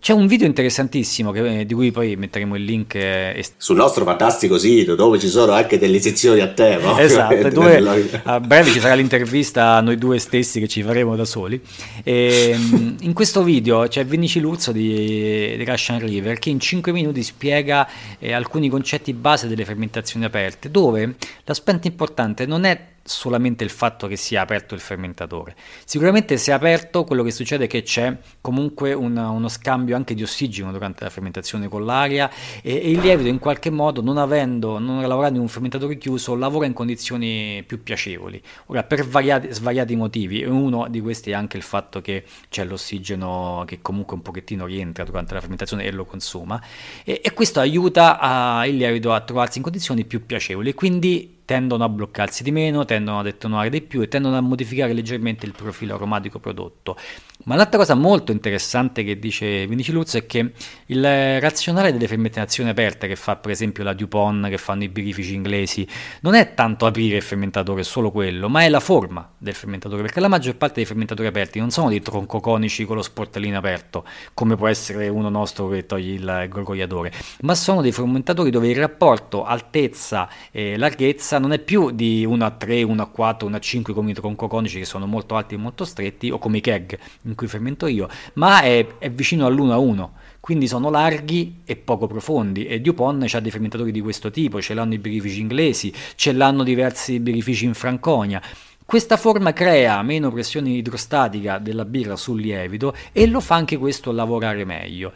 C'è un video interessantissimo che, di cui poi metteremo il link est- sul nostro fantastico sito, dove ci sono anche delle sezioni a tema. Esatto, dove a breve ci sarà l'intervista a noi due stessi che ci faremo da soli. E, in questo video c'è Vinnie Cilurzo di, di Russian River, che in cinque minuti spiega eh, alcuni concetti base delle fermentazioni aperte, dove l'aspetto importante non è solamente il fatto che sia aperto il fermentatore. Sicuramente se è aperto, quello che succede è che c'è comunque una, uno scambio anche di ossigeno durante la fermentazione con l'aria, e, e il lievito in qualche modo, non avendo non lavorando in un fermentatore chiuso, lavora in condizioni più piacevoli. Ora, per variati, svariati motivi, e uno di questi è anche il fatto che c'è l'ossigeno che comunque un pochettino rientra durante la fermentazione e lo consuma, e, e questo aiuta a, il lievito a trovarsi in condizioni più piacevoli, quindi tendono a bloccarsi di meno, tendono a detonare di più e tendono a modificare leggermente il profilo aromatico prodotto. Ma l'altra cosa molto interessante che dice Vinnie Cilurzo è che il razionale delle fermentazioni aperte, che fa per esempio la DuPont, che fanno i birrifici inglesi, non è tanto aprire il fermentatore, solo quello, ma è la forma del fermentatore, perché la maggior parte dei fermentatori aperti non sono dei troncoconici con lo sportellino aperto, come può essere uno nostro che toglie il gorgogliatore, ma sono dei fermentatori dove il rapporto altezza e larghezza non è più di uno a tre, uno a quattro, uno a cinque come i troncoconici, che sono molto alti e molto stretti, o come i keg in cui fermento io, ma è, è vicino all'uno a uno, quindi sono larghi e poco profondi. E DuPont c'ha dei fermentatori di questo tipo, ce l'hanno i birrifici inglesi, ce l'hanno diversi birrifici in Franconia. Questa forma crea meno pressione idrostatica della birra sul lievito e lo fa anche questo lavorare meglio.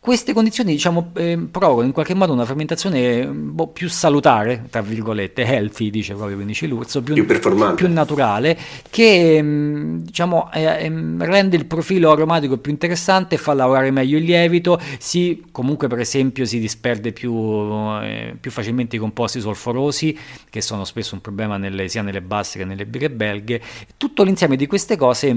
Queste condizioni, diciamo, eh, provocano in qualche modo una fermentazione boh, più salutare, tra virgolette, healthy, dice proprio Vinnie Cilurzo, più, più performante, più naturale, che mh, diciamo eh, eh, rende il profilo aromatico più interessante, fa lavorare meglio il lievito, si comunque per esempio si disperde più, eh, più facilmente i composti solforosi, che sono spesso un problema nelle, sia nelle basse che nelle birre belghe. Tutto l'insieme di queste cose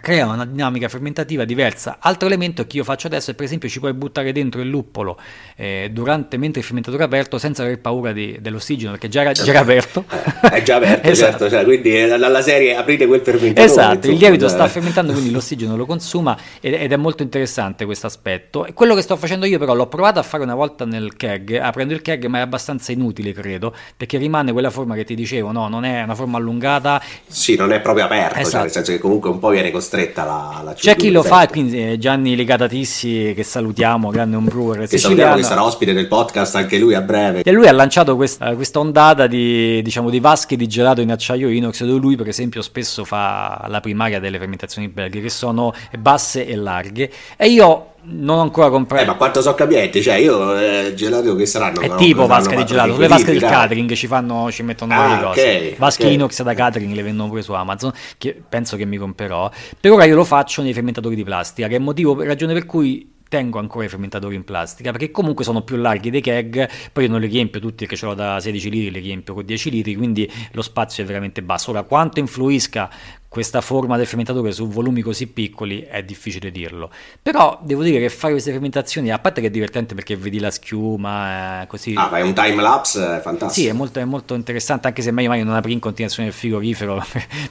crea una dinamica fermentativa diversa. Altro elemento che io faccio adesso è, per esempio, ci puoi buttare dentro il luppolo eh, durante mentre il fermentatore è aperto, senza aver paura di, dell'ossigeno, perché già era, già era aperto. È già aperto, esatto. Certo, cioè, quindi dalla serie aprite quel fermentatore. Esatto, insomma, il lievito sta fermentando, quindi l'ossigeno lo consuma, ed, ed è molto interessante questo aspetto. E quello che sto facendo io, però, l'ho provato a fare una volta nel keg, aprendo il keg, ma è abbastanza inutile, credo, perché rimane quella forma che ti dicevo, no, non è una forma allungata. Sì, non è proprio aperto, esatto. Cioè, nel senso che comunque un po' viene stretta la, la c'è chi lo fa, quindi Gianni Legatatissi, che salutiamo, grande un brewer che salutiamo, che sarà ospite del podcast anche lui a breve, e lui ha lanciato questa, questa ondata di, diciamo, di vasche di gelato in acciaio inox, dove lui per esempio spesso fa la primaria delle fermentazioni belghe, che sono basse e larghe, e io non ho ancora comprato. Eh, ma quanto so capienti, cioè io eh, gelato che saranno è no, tipo vasca di gelato, le vasche del catering ci fanno, ci mettono ah, le cose, okay, vasche okay. Inox da catering le vendono pure su Amazon, che penso che mi comprerò. Per ora io lo faccio nei fermentatori di plastica, che è motivo, ragione per cui tengo ancora i fermentatori in plastica, perché comunque sono più larghi dei keg. Poi io non li riempio tutti, perché ce l'ho da sedici litri, li riempio con dieci litri, quindi lo spazio è veramente basso. Ora, quanto influisca questa forma del fermentatore su volumi così piccoli è difficile dirlo, però devo dire che fare queste fermentazioni, a parte che è divertente perché vedi la schiuma, eh, così. Ah, fai un time lapse, è fantastico. Sì, è molto, è molto interessante, anche se meglio mai non aprì in continuazione il frigorifero.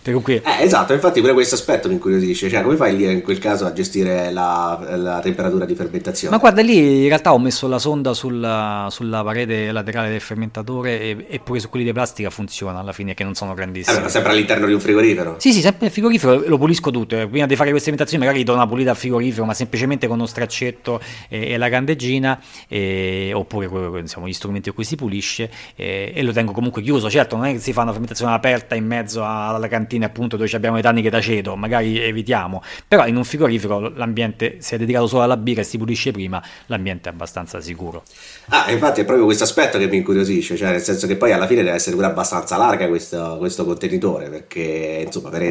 Per cui... eh, esatto, infatti pure questo aspetto mi incuriosisce, cioè come fai lì in quel caso a gestire la, la temperatura di fermentazione? Ma guarda, lì in realtà ho messo la sonda sulla, sulla parete laterale del fermentatore, e, e pure su quelli di plastica funziona alla fine, che non sono grandissimi. Eh, ma sempre all'interno di un frigorifero? Sì, sì, sempre nel frigorifero, lo pulisco tutto. Prima di fare queste imitazioni magari do una pulita al frigorifero, ma semplicemente con uno straccetto e, e la candeggina, e, oppure insomma, gli strumenti con cui si pulisce, e, e lo tengo comunque chiuso. Certo, non è che si fa una fermentazione aperta in mezzo alla cantina, appunto, dove abbiamo le tanniche d'aceto, magari evitiamo, però in un frigorifero l'ambiente, se è dedicato solo alla birra e si pulisce prima, l'ambiente è abbastanza sicuro. Ah, infatti è proprio questo aspetto che mi incuriosisce, cioè nel senso che poi alla fine deve essere pure abbastanza larga questo, questo contenitore, perché insomma per,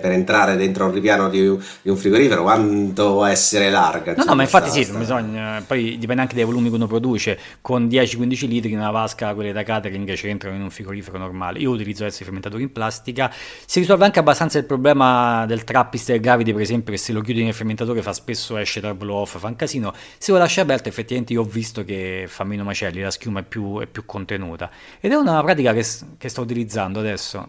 per entrare dentro un ripiano di, di un frigorifero quanto essere larga, insomma, no, no, ma infatti sta, sì, sta... bisogna, poi dipende anche dai volumi che uno produce. Con dieci quindici litri in una vasca, quelle da catering, che entrano in un frigorifero normale. Io utilizzo adesso i fermentatori in plastica, si risolve anche abbastanza il problema del trappist e del gravity, per esempio, che se lo chiudi nel fermentatore fa spesso, esce dal blow off, fa un casino. Se lo lasci aperto effettivamente io ho visto che fa meno macelli, la schiuma è più, è più contenuta, ed è una pratica che, che sto utilizzando adesso.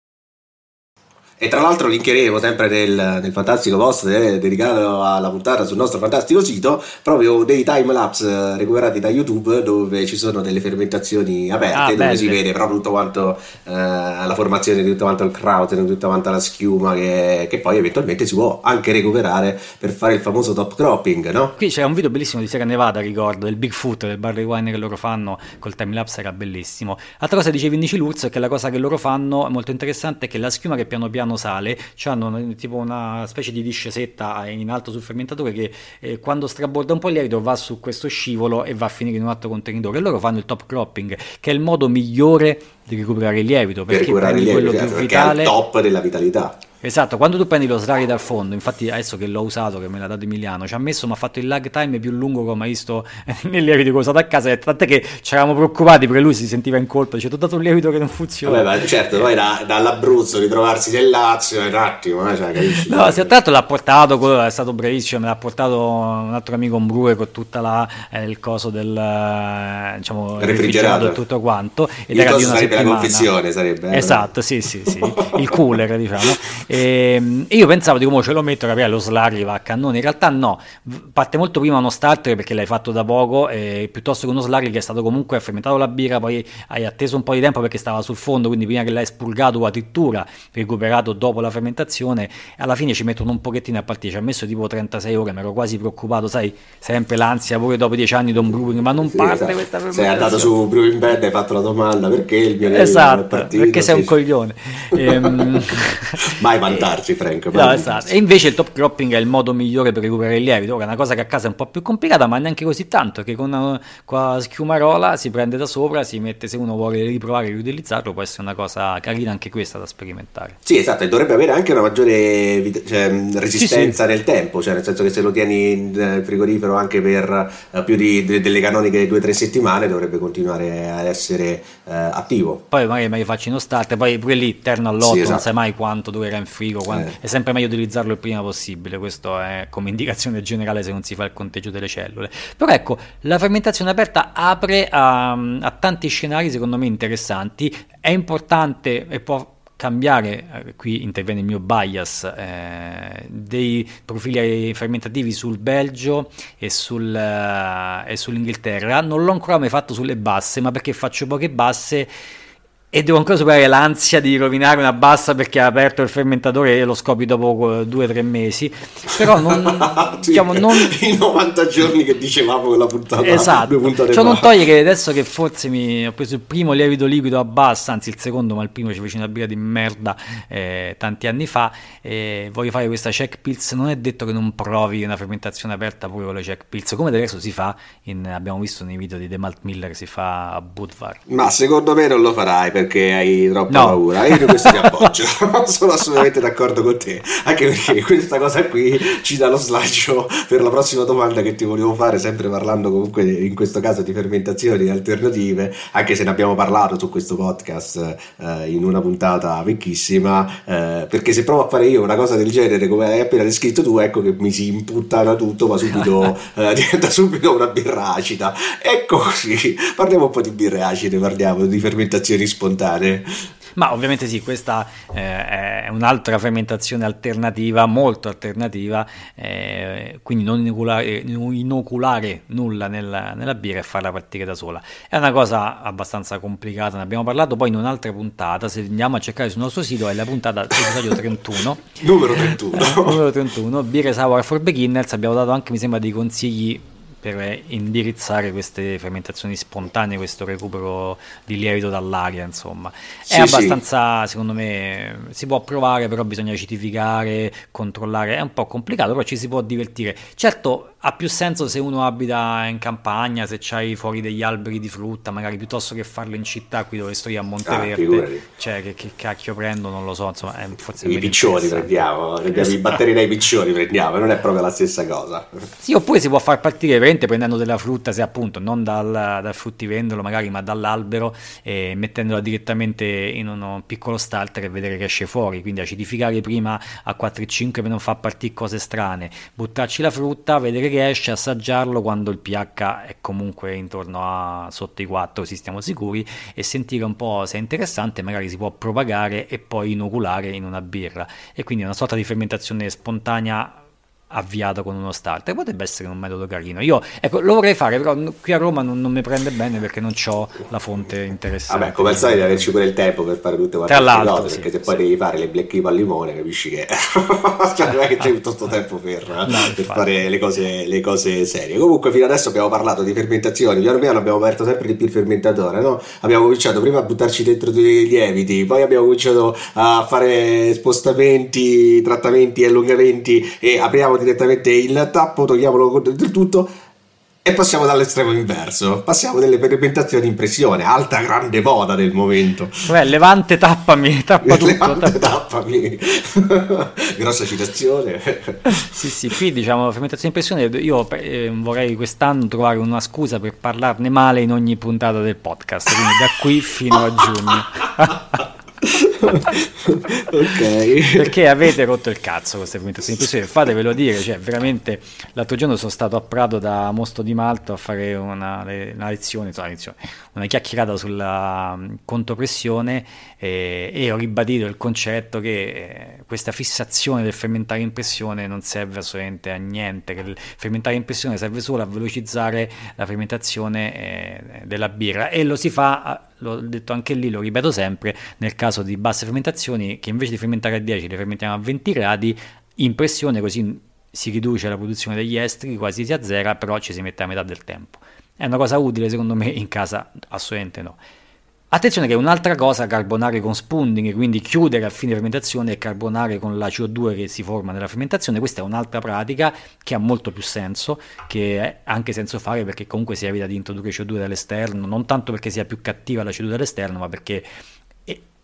E tra l'altro linkeremo sempre nel, nel fantastico post eh, dedicato alla puntata sul nostro fantastico sito, proprio dei timelapse recuperati da YouTube, dove ci sono delle fermentazioni aperte, ah, dove belle. Si vede proprio tutto quanto eh, la formazione di tutto quanto il krauten, tutta quanta la schiuma che, che poi eventualmente si può anche recuperare per fare il famoso top cropping, no? Qui c'è un video bellissimo di Sierra Nevada, ricordo, del Bigfoot, del barley wine che loro fanno col timelapse, era bellissimo. Altra cosa dice Vinnie Cilurzo è che la cosa che loro fanno molto interessante è che la schiuma che piano piano sale, cioè hanno tipo una specie di discesetta in alto sul fermentatore che eh, quando straborda un po' lievito va su questo scivolo e va a finire in un altro contenitore, e loro fanno il top cropping, che è il modo migliore di recuperare il lievito, perché recuperare il lievito, quello certo, più vitale, è il top della vitalità. Esatto, quando tu prendi lo srari dal fondo, infatti adesso che l'ho usato, che me l'ha dato Emiliano, ci ha messo, mi ha fatto il lag time più lungo che ho mai visto nel lievito che ho usato a casa, tant'è che ci eravamo preoccupati perché lui si sentiva in colpa, dice, ti ho dato un lievito che non funziona. Vabbè, ma certo, poi da, dall'Abruzzo ritrovarsi nel Lazio è un attimo, eh, cioè, capisci? No, se tanto l'ha portato, quello è stato brevissimo, me l'ha portato un altro amico, un brewer, con tutta la eh, il coso del diciamo refrigerato e tutto quanto, ed il era di una sarebbe settimana. La confezione sarebbe. Eh, esatto, no? sì, sì, sì, il cooler, diciamo. E io pensavo, dico, mo ce lo metto, capirai, lo slurry va a cannone. In realtà no, parte molto prima uno starter, perché l'hai fatto da poco, eh, piuttosto che uno slurry che è stato comunque fermentato la birra, poi hai atteso un po' di tempo perché stava sul fondo, quindi prima che l'hai spurgato o addirittura recuperato dopo la fermentazione, alla fine ci mettono un pochettino a partire. Ci ha messo tipo trentasei ore, mi ero quasi preoccupato, sai, sempre l'ansia pure dopo dieci anni di un brewing, ma non sì, parte esatto. Questa fermentazione. Sei andato su Brewing Band e hai fatto la domanda, perché il mio esatto, non è partito, perché sei un coglione. ehm... Mai vantarci, Frank. No, esatto. E invece il top cropping è il modo migliore per recuperare il lievito. Ora è una cosa che a casa è un po' più complicata, ma neanche così tanto, che con una, con la schiumarola si prende da sopra, si mette, se uno vuole riprovare e riutilizzarlo, può essere una cosa carina anche questa da sperimentare. Sì, esatto, e dovrebbe avere anche una maggiore vita, cioè, resistenza, sì, sì, nel tempo, cioè nel senso che se lo tieni nel frigorifero anche per uh, più di, de, delle canoniche due o tre settimane dovrebbe continuare ad essere uh, attivo. Poi magari meglio faccio uno start, poi pure lì terno all'otto, sì, esatto, non sai mai quanto, dove era in frigo, quando... eh. È sempre meglio utilizzarlo il prima possibile, questo è come indicazione generale se non si fa il conteggio delle cellule. Però ecco, la fermentazione aperta apre a, a tanti scenari secondo me interessanti, è importante e può cambiare, qui interviene il mio bias, eh, dei profili fermentativi sul Belgio e, sul, eh, e sull'Inghilterra. Non l'ho ancora mai fatto sulle basse, ma perché faccio poche basse e devo ancora superare l'ansia di rovinare una bassa perché ha aperto il fermentatore e lo scopri dopo due o tre mesi. Però non, sì, diciamo, non... i novanta giorni che dicevamo quella puntata, esatto, puntata ciò non toglie che adesso che forse mi ho preso il primo lievito liquido a bassa, anzi il secondo, ma il primo ci fece una birra di merda eh, tanti anni fa, eh, voglio fare questa check pills, non è detto che non provi una fermentazione aperta pure con le check pills, come adesso si fa in, abbiamo visto nei video di The Malt Miller, si fa a Budvar, ma secondo me non lo farai perché hai troppa no. paura. Io di questo ti appoggio, non sono assolutamente d'accordo con te, anche perché questa cosa qui ci dà lo slancio per la prossima domanda che ti volevo fare, sempre parlando comunque in questo caso di fermentazioni alternative, anche se ne abbiamo parlato su questo podcast eh, in una puntata vecchissima, eh, perché se provo a fare io una cosa del genere come hai appena descritto tu, ecco che mi si imputtana tutto, ma subito eh, diventa subito una birra acida. Ecco, così parliamo un po' di birre acide, parliamo di fermentazioni spontanee. Ma ovviamente sì, questa eh, è un'altra fermentazione alternativa, molto alternativa, eh, quindi non inoculare, non inoculare nulla nella, nella birra e farla partire da sola. È una cosa abbastanza complicata, ne abbiamo parlato poi in un'altra puntata, se andiamo a cercare sul nostro sito è la puntata episodio trentuno numero trentuno eh, numero trentuno, Beer Sour for Beginners, abbiamo dato anche mi sembra dei consigli per indirizzare queste fermentazioni spontanee, questo recupero di lievito dall'aria, insomma. Sì, è abbastanza, sì, secondo me, si può provare, però bisogna acidificare, controllare, è un po' complicato, però ci si può divertire. Certo, ha più senso se uno abita in campagna, se c'hai fuori degli alberi di frutta, magari, piuttosto che farlo in città, qui dove sto io a Monteverde, ah, cioè che, che cacchio prendo, non lo so, insomma, è forse i piccioni prendiamo, prendiamo i batteri dai piccioni prendiamo, non è proprio la stessa cosa. Sì, oppure si può far partire prendendo della frutta, se appunto non dal, dal fruttivendolo magari, ma dall'albero, e mettendola direttamente in uno piccolo starter e vedere che esce fuori, quindi acidificare prima a quattro e cinque per non far partire cose strane, buttarci la frutta, vedere che esce, assaggiarlo quando il pH è comunque intorno a sotto i quattro, si stiamo sicuri, e sentire un po' se è interessante, magari si può propagare e poi inoculare in una birra, e quindi una sorta di fermentazione spontanea avviato con uno starter, potrebbe essere un metodo carino. Io ecco, lo vorrei fare, però qui a Roma non, non mi prende bene perché non c'ho la fonte interessante. Vabbè, come al solito averci pure il tempo per fare tutte quante le cose, sì, perché se sì, poi devi fare le black hip al limone, capisci che cioè, non è che c'è tutto questo tempo per, no, per fare le cose, le cose serie. Comunque fino adesso abbiamo parlato di fermentazioni, piano piano abbiamo aperto sempre di più il fermentatore, no? Abbiamo cominciato prima a buttarci dentro dei lieviti, poi abbiamo cominciato a fare spostamenti, trattamenti, allungamenti, e apriamo direttamente il tappo, togliamolo del tutto e passiamo dall'estremo inverso, passiamo delle fermentazioni in pressione, alta grande moda del momento. Beh, Levante tappami, tappa tutto, Levante tappami, tappami. Grossa citazione. Sì, sì, qui diciamo fermentazione in pressione, io eh, vorrei quest'anno trovare una scusa per parlarne male in ogni puntata del podcast, quindi da qui fino a giugno. Okay. Perché avete rotto il cazzo con queste fermentazioni in pressione, fatevelo dire, cioè veramente l'altro giorno sono stato a Prato da Mosto Di Malto a fare una, una lezione, insomma, una chiacchierata sulla contropressione e, e ho ribadito il concetto che questa fissazione del fermentare in pressione non serve assolutamente a niente, che il fermentare in pressione serve solo a velocizzare la fermentazione eh, della birra, e lo si fa a, l'ho detto anche lì, lo ripeto sempre, nel caso di basse fermentazioni, che invece di fermentare a dieci le fermentiamo a venti gradi in pressione, così si riduce la produzione degli esteri, quasi si azzera, però ci si mette a metà del tempo. È una cosa utile secondo me? In casa assolutamente no. Attenzione che è un'altra cosa carbonare con spunding, quindi chiudere a fine fermentazione e carbonare con la C O due che si forma nella fermentazione. Questa è un'altra pratica che ha molto più senso, che è anche senso fare, perché comunque si evita di introdurre C O due dall'esterno, non tanto perché sia più cattiva la C O due dall'esterno, ma perché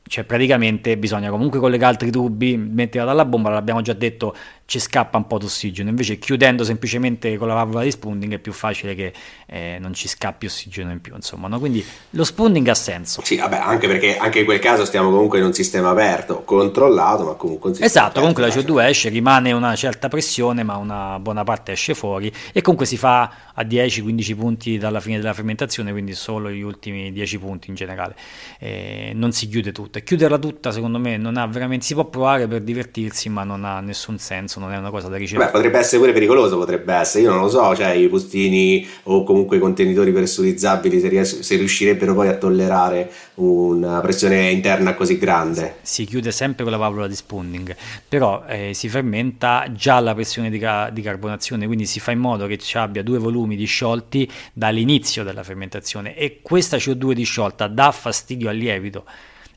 cioè praticamente bisogna comunque collegare altri tubi, metterla dalla bomba, l'abbiamo già detto, ci scappa un po' d'ossigeno. Invece chiudendo semplicemente con la valvola di spunding è più facile che eh, non ci scappi ossigeno in più, insomma, no? Quindi lo spunding ha senso. Sì, vabbè, anche perché anche in quel caso stiamo comunque in un sistema aperto, controllato, ma comunque un sistema esatto, aperto, comunque la C O due esce, rimane una certa pressione, ma una buona parte esce fuori, e comunque si fa a dieci quindici punti dalla fine della fermentazione, quindi solo gli ultimi dieci punti in generale, eh, non si chiude tutto. Chiuderla tutta secondo me non ha veramente, si può provare per divertirsi, ma non ha nessun senso, non è una cosa da ricercare. Beh, potrebbe essere pure pericoloso, potrebbe essere, io non lo so, cioè i postini o comunque i contenitori pressurizzabili se, ries- se riuscirebbero poi a tollerare una pressione interna così grande. Si chiude sempre con la valvola di spunding, però eh, si fermenta già alla pressione di, ca- di carbonazione, quindi si fa in modo che ci abbia due volumi disciolti dall'inizio della fermentazione, e questa C O due disciolta dà fastidio al lievito.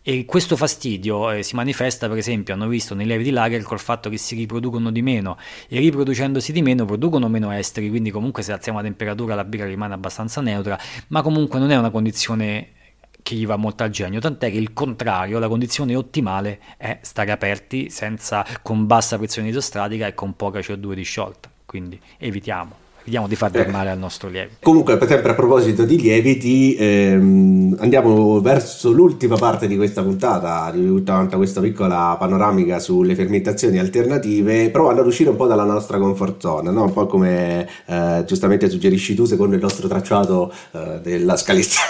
E questo fastidio eh, si manifesta, per esempio, hanno visto nei lieviti lager col fatto che si riproducono di meno, e riproducendosi di meno producono meno esteri, quindi comunque se alziamo la temperatura la birra rimane abbastanza neutra, ma comunque non è una condizione che gli va molto al genio, tant'è che il contrario, la condizione ottimale è stare aperti senza, con bassa pressione isostratica e con poca C O due disciolta, quindi evitiamo. Vediamo di far del eh. male al nostro lievito. Comunque, per esempio, a proposito di lieviti, ehm, andiamo verso l'ultima parte di questa puntata, di tutta questa piccola panoramica sulle fermentazioni alternative, provando ad uscire un po' dalla nostra comfort zone, no? Un po' come eh, giustamente suggerisci tu, secondo il nostro tracciato eh, della scalista,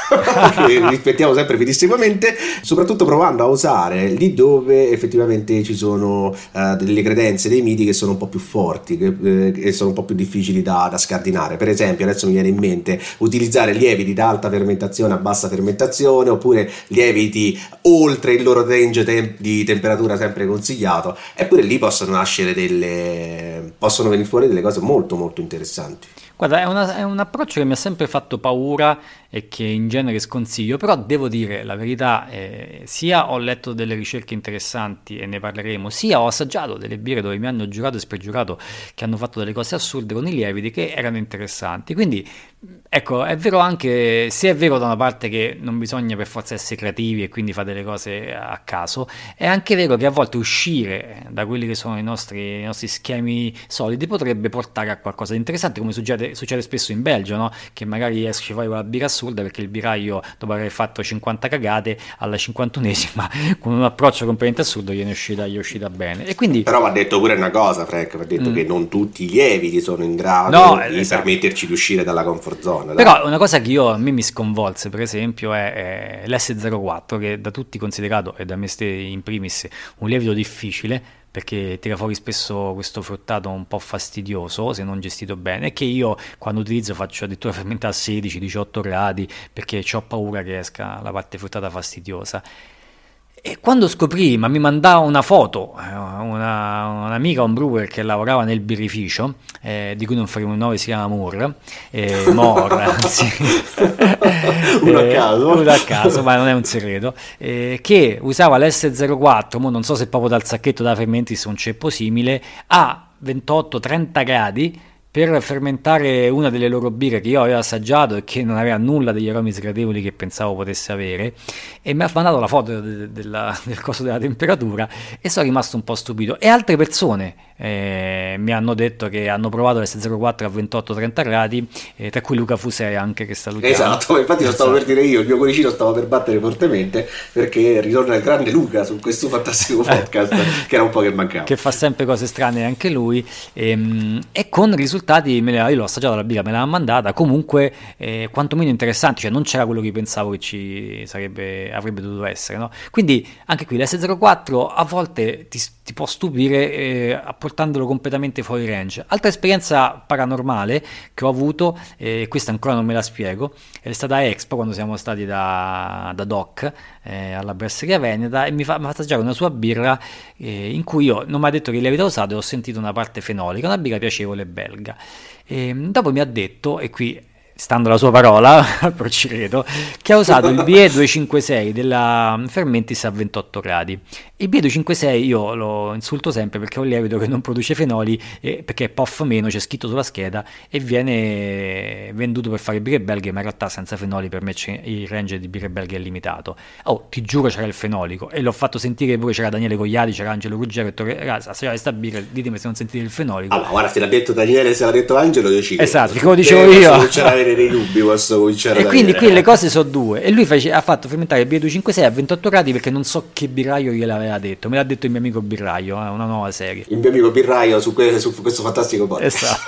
che rispettiamo sempre pedissequamente, soprattutto provando a usare lì dove effettivamente ci sono eh, delle credenze, dei miti che sono un po' più forti, che, eh, che sono un po' più difficili da, da scardinare. Per esempio, adesso mi viene in mente utilizzare lieviti da alta fermentazione a bassa fermentazione, oppure lieviti oltre il loro range tem- di temperatura sempre consigliato, eppure lì possono nascere delle possono venire fuori delle cose molto molto interessanti. Guarda, è, una, è un approccio che mi ha sempre fatto paura e che in genere sconsiglio, però devo dire la verità, eh, sia ho letto delle ricerche interessanti e ne parleremo, sia ho assaggiato delle birre dove mi hanno giurato e spergiurato che hanno fatto delle cose assurde con i lieviti che erano interessanti. Quindi ecco, è vero anche, se è vero da una parte che non bisogna per forza essere creativi e quindi fare delle cose a caso, è anche vero che a volte uscire da quelli che sono i nostri, i nostri schemi solidi potrebbe portare a qualcosa di interessante, come succede, succede spesso in Belgio, no? Che magari esci fuori con la birra assurda perché il biraio, dopo aver fatto cinquanta cagate, alla cinquantunesima con un approccio completamente assurdo gli è uscita, gli è uscita bene. E quindi, però va detto pure una cosa, Frank, va detto mm. che non tutti i lieviti sono in grado no, di esatto. permetterci di uscire dalla comfort zone. Dai. Però una cosa che io a me mi sconvolse, per esempio, è, è l'esse zero quattro, che da tutti considerato, e da me in primis, un lievito difficile, perché tira fuori spesso questo fruttato un po' fastidioso se non gestito bene, e che io quando utilizzo faccio addirittura fermentare a sedici diciotto gradi perché ho paura che esca la parte fruttata fastidiosa. E quando scoprì, ma mi mandava una foto una, un'amica, un brewer che lavorava nel birrificio, eh, di cui non faremo il nome, si chiama Moore, eh, Moore anzi uno a caso, uno a caso, ma non è un segreto, eh, che usava l'esse zero quattro, mo non so se proprio dal sacchetto da Fermentis, un ceppo simile, a ventotto trenta gradi per fermentare una delle loro birre che io avevo assaggiato e che non aveva nulla degli aromi sgradevoli che pensavo potesse avere, e mi ha mandato la foto de- della, del coso della temperatura e sono rimasto un po' stupito. E altre persone eh, mi hanno detto che hanno provato l'esse zero quattro a ventotto trenta gradi, eh, tra cui Luca Fusea anche, che salutiamo. Esatto, infatti lo stavo esatto. per dire io, il mio cuoricino stava per battere fortemente, perché ritorna il grande Luca su questo fantastico podcast che era un po' che mancava, che fa sempre cose strane anche lui, ehm, e con risultati Me la, io l'ho assaggiata la birra, me l'hanno mandata, comunque eh, quantomeno interessante, cioè non c'era quello che pensavo che ci sarebbe, avrebbe dovuto essere, no? Quindi anche qui l'esse zero quattro a volte ti, ti può stupire, eh, portandolo completamente fuori range. Altra esperienza paranormale che ho avuto, eh, questa ancora non me la spiego, è stata a Expo, quando siamo stati da, da Doc eh, alla Brasseria Veneta, e mi fa, mi fa assaggiare una sua birra eh, in cui io non mi ha detto che le aveva usate, ho sentito una parte fenolica, una birra piacevole belga. E dopo mi ha detto, e qui stando alla sua parola, procedo, che ha usato il B E duecentocinquantasei della Fermentis a ventotto gradi. Il B E duecentocinquantasei io lo insulto sempre perché è un lievito che non produce fenoli, e perché è poff meno, c'è scritto sulla scheda, e viene venduto per fare birre belghe, ma in realtà senza fenoli per me il range di birre belghe è limitato. Oh, ti giuro c'era il fenolico, e l'ho fatto sentire pure, c'era Daniele Cogliati, c'era Angelo Ruggero, e torre, ragazzi, se questa birra, ditemi se non sentite il fenolico. Allora, guarda, se l'ha detto Daniele, se l'ha detto Angelo, io ci credo. Esatto, come dicevo eh, io. Dei dubbi, posso cominciare. E quindi qui le cose sono due, e lui face- ha fatto fermentare il B duecentocinquantasei a ventotto gradi perché non so che birraio gliel'aveva detto, me l'ha detto il mio amico birraio, eh, una nuova serie, il mio amico birraio su, que- su questo fantastico podcast. Esatto.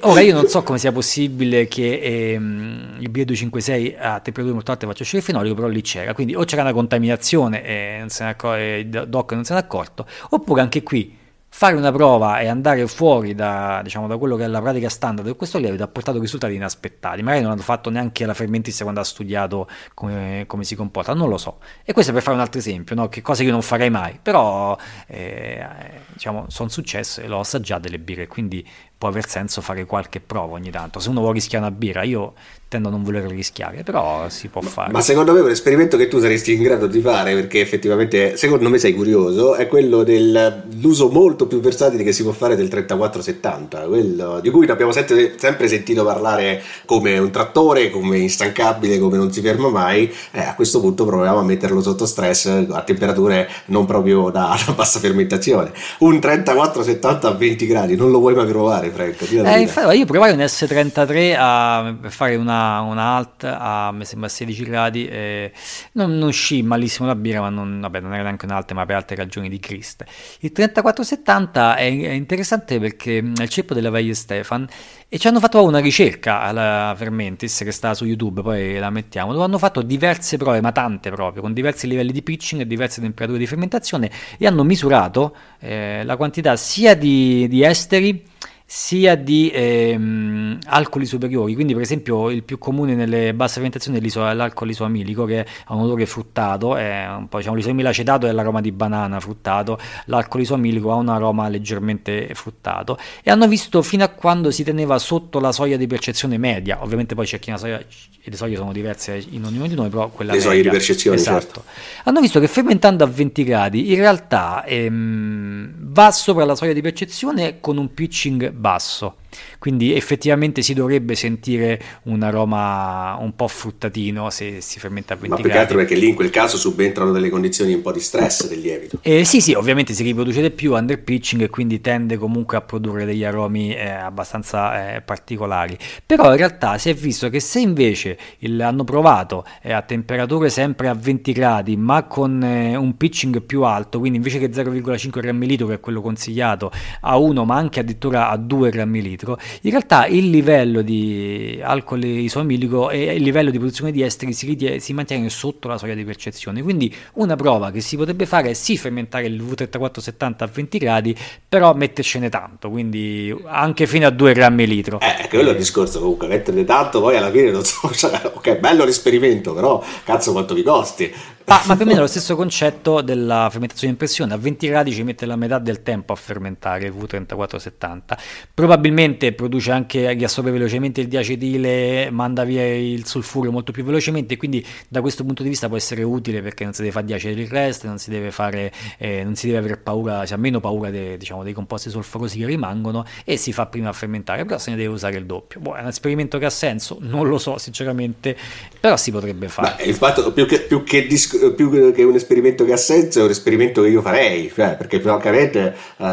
Ora io non so come sia possibile che ehm, il B duecentocinquantasei a temperature molto alte faccia uscire il fenolico, però lì c'era, quindi o c'era una contaminazione e non se ne accor- e Doc non se n'è accorto, oppure anche qui fare una prova e andare fuori da, diciamo, da quello che è la pratica standard di questo lievito ha portato risultati inaspettati, magari non hanno fatto neanche la Fermentis quando ha studiato come, come si comporta, non lo so. E questo è per fare un altro esempio, no? Che cose che io non farei mai, però eh, diciamo sono successe e l'ho assaggiato le birre, quindi può aver senso fare qualche prova ogni tanto, se uno vuole rischiare una birra. Io tendo a non voler rischiare, però si può fare. Ma secondo me un esperimento che tu saresti in grado di fare, perché effettivamente secondo me sei curioso, è quello dell'uso molto più versatile che si può fare del trentaquattro settanta, quello di cui abbiamo sempre, sempre sentito parlare come un trattore, come instancabile, come non si ferma mai. Eh, a questo punto proviamo a metterlo sotto stress a temperature non proprio da, da bassa fermentazione. Un trentaquattro settanta a venti gradi non lo vuoi mai provare, Frank? Eh, infatti, io provai un S trentatré a, per fare una, una alt a, mi sembra, sedici gradi, eh, non, non uscì malissimo la birra, ma non, vabbè, non era neanche un'alta, ma per altre ragioni di Crist. Il trentaquattro settanta è, è interessante perché è il ceppo della Valle Stefan, e ci hanno fatto una ricerca alla Fermentis che sta su YouTube, poi la mettiamo, dove hanno fatto diverse prove, ma tante proprio, con diversi livelli di pitching e diverse temperature di fermentazione, e hanno misurato eh, la quantità sia di, di esteri sia di ehm, alcoli superiori. Quindi per esempio il più comune nelle basse fermentazioni è l'iso- l'alcol isoamilico, che ha un odore fruttato, è un po', diciamo, l'isoamile acetato è l'aroma di banana fruttato, l'alcol isoamilico ha un aroma leggermente fruttato, e hanno visto fino a quando si teneva sotto la soglia di percezione media. Ovviamente poi c'è chi una soglia, le soglie sono diverse in ognuno di noi, però quella le media, soglie di percezione, esatto, certo. Hanno visto che fermentando a venti gradi in realtà ehm, va sopra la soglia di percezione con un pitching basso, quindi effettivamente si dovrebbe sentire un aroma un po' fruttatino se si fermenta a venti gradi. Ma più che altro perché lì in quel caso subentrano delle condizioni un po' di stress del lievito. Eh, sì sì, ovviamente si riproduce di più, under pitching, e quindi tende comunque a produrre degli aromi eh, abbastanza eh, particolari. Però in realtà si è visto che se invece il, hanno provato eh, a temperature sempre a venti gradi ma con eh, un pitching più alto, quindi invece che zero virgola cinque grammi litro che è quello consigliato, a uno ma anche addirittura a due grammi litro, in realtà il livello di alcol isoamilico e il livello di produzione di esteri si, ritie- si mantiene sotto la soglia di percezione. Quindi una prova che si potrebbe fare è sì fermentare il V trentaquattro settanta a venti gradi, però mettercene tanto, quindi anche fino a due grammi litro. Eh, quello è il discorso, comunque metterne tanto poi alla fine non so, cioè, ok, bello l'esperimento, però cazzo quanto vi costi. Ah, ma più o meno lo stesso concetto della fermentazione in pressione: a venti gradi ci mette la metà del tempo a fermentare il V trentaquattro settanta, probabilmente produce anche, riassorbe velocemente il diacetile, manda via il sulfuro molto più velocemente, quindi da questo punto di vista può essere utile perché non si deve fare diacetile in rest, non si deve fare eh, non si deve avere paura, si ha meno paura de, diciamo, dei composti solforosi che rimangono, e si fa prima a fermentare, però se ne deve usare il doppio. Boh, è un esperimento che ha senso, non lo so sinceramente, però si potrebbe fare. Beh, il fatto più che, più che disc- più che un esperimento che ha senso è un esperimento che io farei, cioè, perché francamente uh,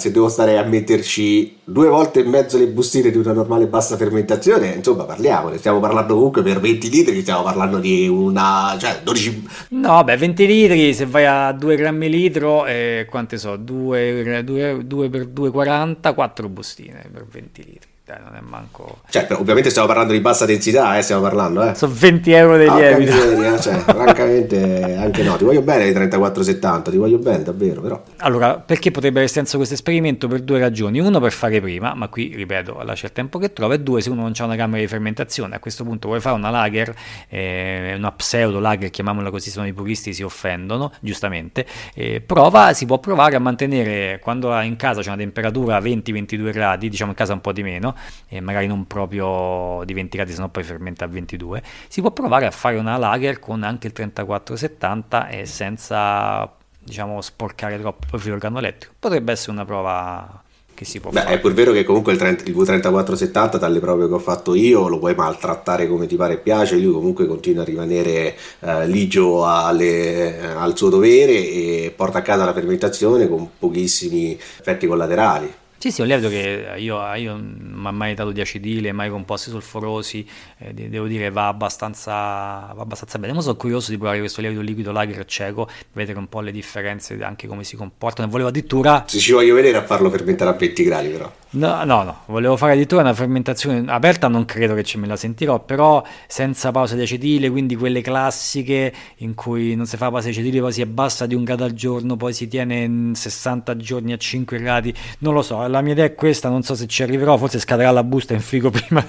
se devo stare a metterci due volte e mezzo le bustine di una normale bassa fermentazione, insomma parliamone, stiamo parlando comunque per venti litri, stiamo parlando di una, cioè dodici, no beh, venti litri se vai a due grammi litro, eh, quante so, due per due quaranta, quattro bustine per venti litri. Dai, non è manco, cioè, ovviamente stiamo parlando di bassa densità, eh, stiamo parlando eh. Sono venti euro dei lieviti, ah, cioè, francamente anche no, ti voglio bene i trentaquattro settanta, ti voglio bene davvero, però allora perché potrebbe avere senso questo esperimento? Per due ragioni: uno, per fare prima, ma qui ripeto lascia il tempo che trova, e due, se uno non c'ha una camera di fermentazione, a questo punto vuoi fare una lager, eh, una pseudo lager, chiamiamola così, sono i puristi, si offendono giustamente, eh, prova, si può provare a mantenere quando in casa c'è una temperatura venti ventidue gradi, diciamo in casa un po' di meno, vino e magari non proprio di venti gradi, sennò poi fermenta a ventidue. Si può provare a fare una lager con anche il trentaquattro settanta e senza, diciamo, sporcare troppo il profilo organolettico. Potrebbe essere una prova che si può Beh, fare. È pur vero che comunque il, trenta, il V trentaquattro settanta, dalle prove che ho fatto io, lo puoi maltrattare come ti pare e piace, lui comunque continua a rimanere eh, ligio alle, eh, al suo dovere e porta a casa la fermentazione con pochissimi effetti collaterali. Sì, sì, ho letto che io, io non ho mai dato di acidile, mai composti solforosi, eh, devo dire va abbastanza, va abbastanza bene. Io sono curioso di provare questo lievito liquido lager cieco, vedere un po' le differenze, anche come si comportano. Volevo addirittura... Se ci voglio vedere a farlo fermentare a venti gradi però. No, no, no, volevo fare addirittura una fermentazione aperta, non credo che ce me la sentirò, però senza pausa di acetile, quindi quelle classiche in cui non si fa pausa di acetile, poi si abbassa di un grado al giorno, poi si tiene sessanta giorni a cinque gradi, non lo so, la mia idea è questa, non so se ci arriverò, forse scadrà la busta in frigo prima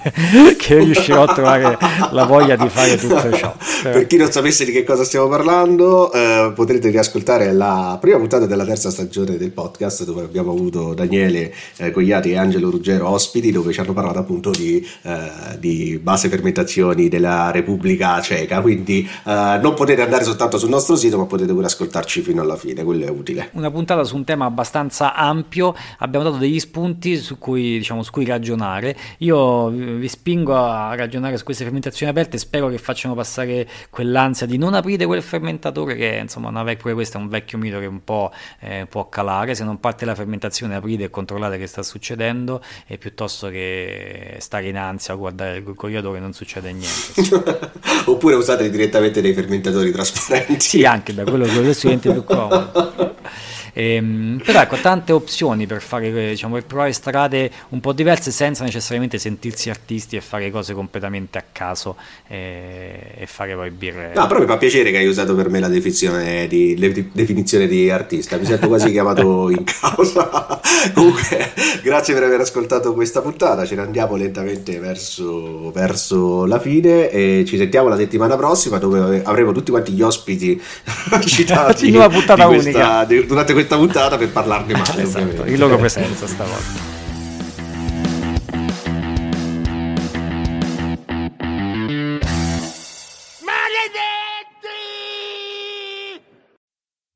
che riuscirò a trovare la voglia di fare tutto ciò. Però... Per chi non sapesse di che cosa stiamo parlando, eh, potrete riascoltare la prima puntata della terza stagione del podcast, dove abbiamo avuto Daniele eh, Cogliati Angelo Ruggero ospiti, dove ci hanno parlato appunto di, eh, di base fermentazioni della Repubblica Ceca, quindi eh, non potete andare soltanto sul nostro sito, ma potete pure ascoltarci fino alla fine, quello è utile. Una puntata su un tema abbastanza ampio, abbiamo dato degli spunti su cui, diciamo, su cui ragionare. Io vi spingo a ragionare su queste fermentazioni aperte, spero che facciano passare quell'ansia di non aprire quel fermentatore, che insomma una vec- pure questo è un vecchio mito che un po' eh, può calare, se non parte la fermentazione aprite e controllate che sta succedendo, e piuttosto che stare in ansia a guardare il corridoio, non succede niente. Oppure usate direttamente dei fermentatori trasparenti. Sì, anche da quello che studenti più comodo. Ehm, però ecco, tante opzioni per fare, diciamo, per provare strade un po' diverse senza necessariamente sentirsi artisti e fare cose completamente a caso e, e fare poi birre. No, però mi fa piacere che hai usato per me la definizione di, le, definizione di artista, mi sento quasi chiamato in causa. Comunque grazie per aver ascoltato questa puntata, ce ne andiamo lentamente verso, verso la fine e ci sentiamo la settimana prossima, dove avremo tutti quanti gli ospiti citati in una puntata questa, unica di, durante questa questa puntata per parlarne male. Esatto, ovviamente. Il loro presenza stavolta.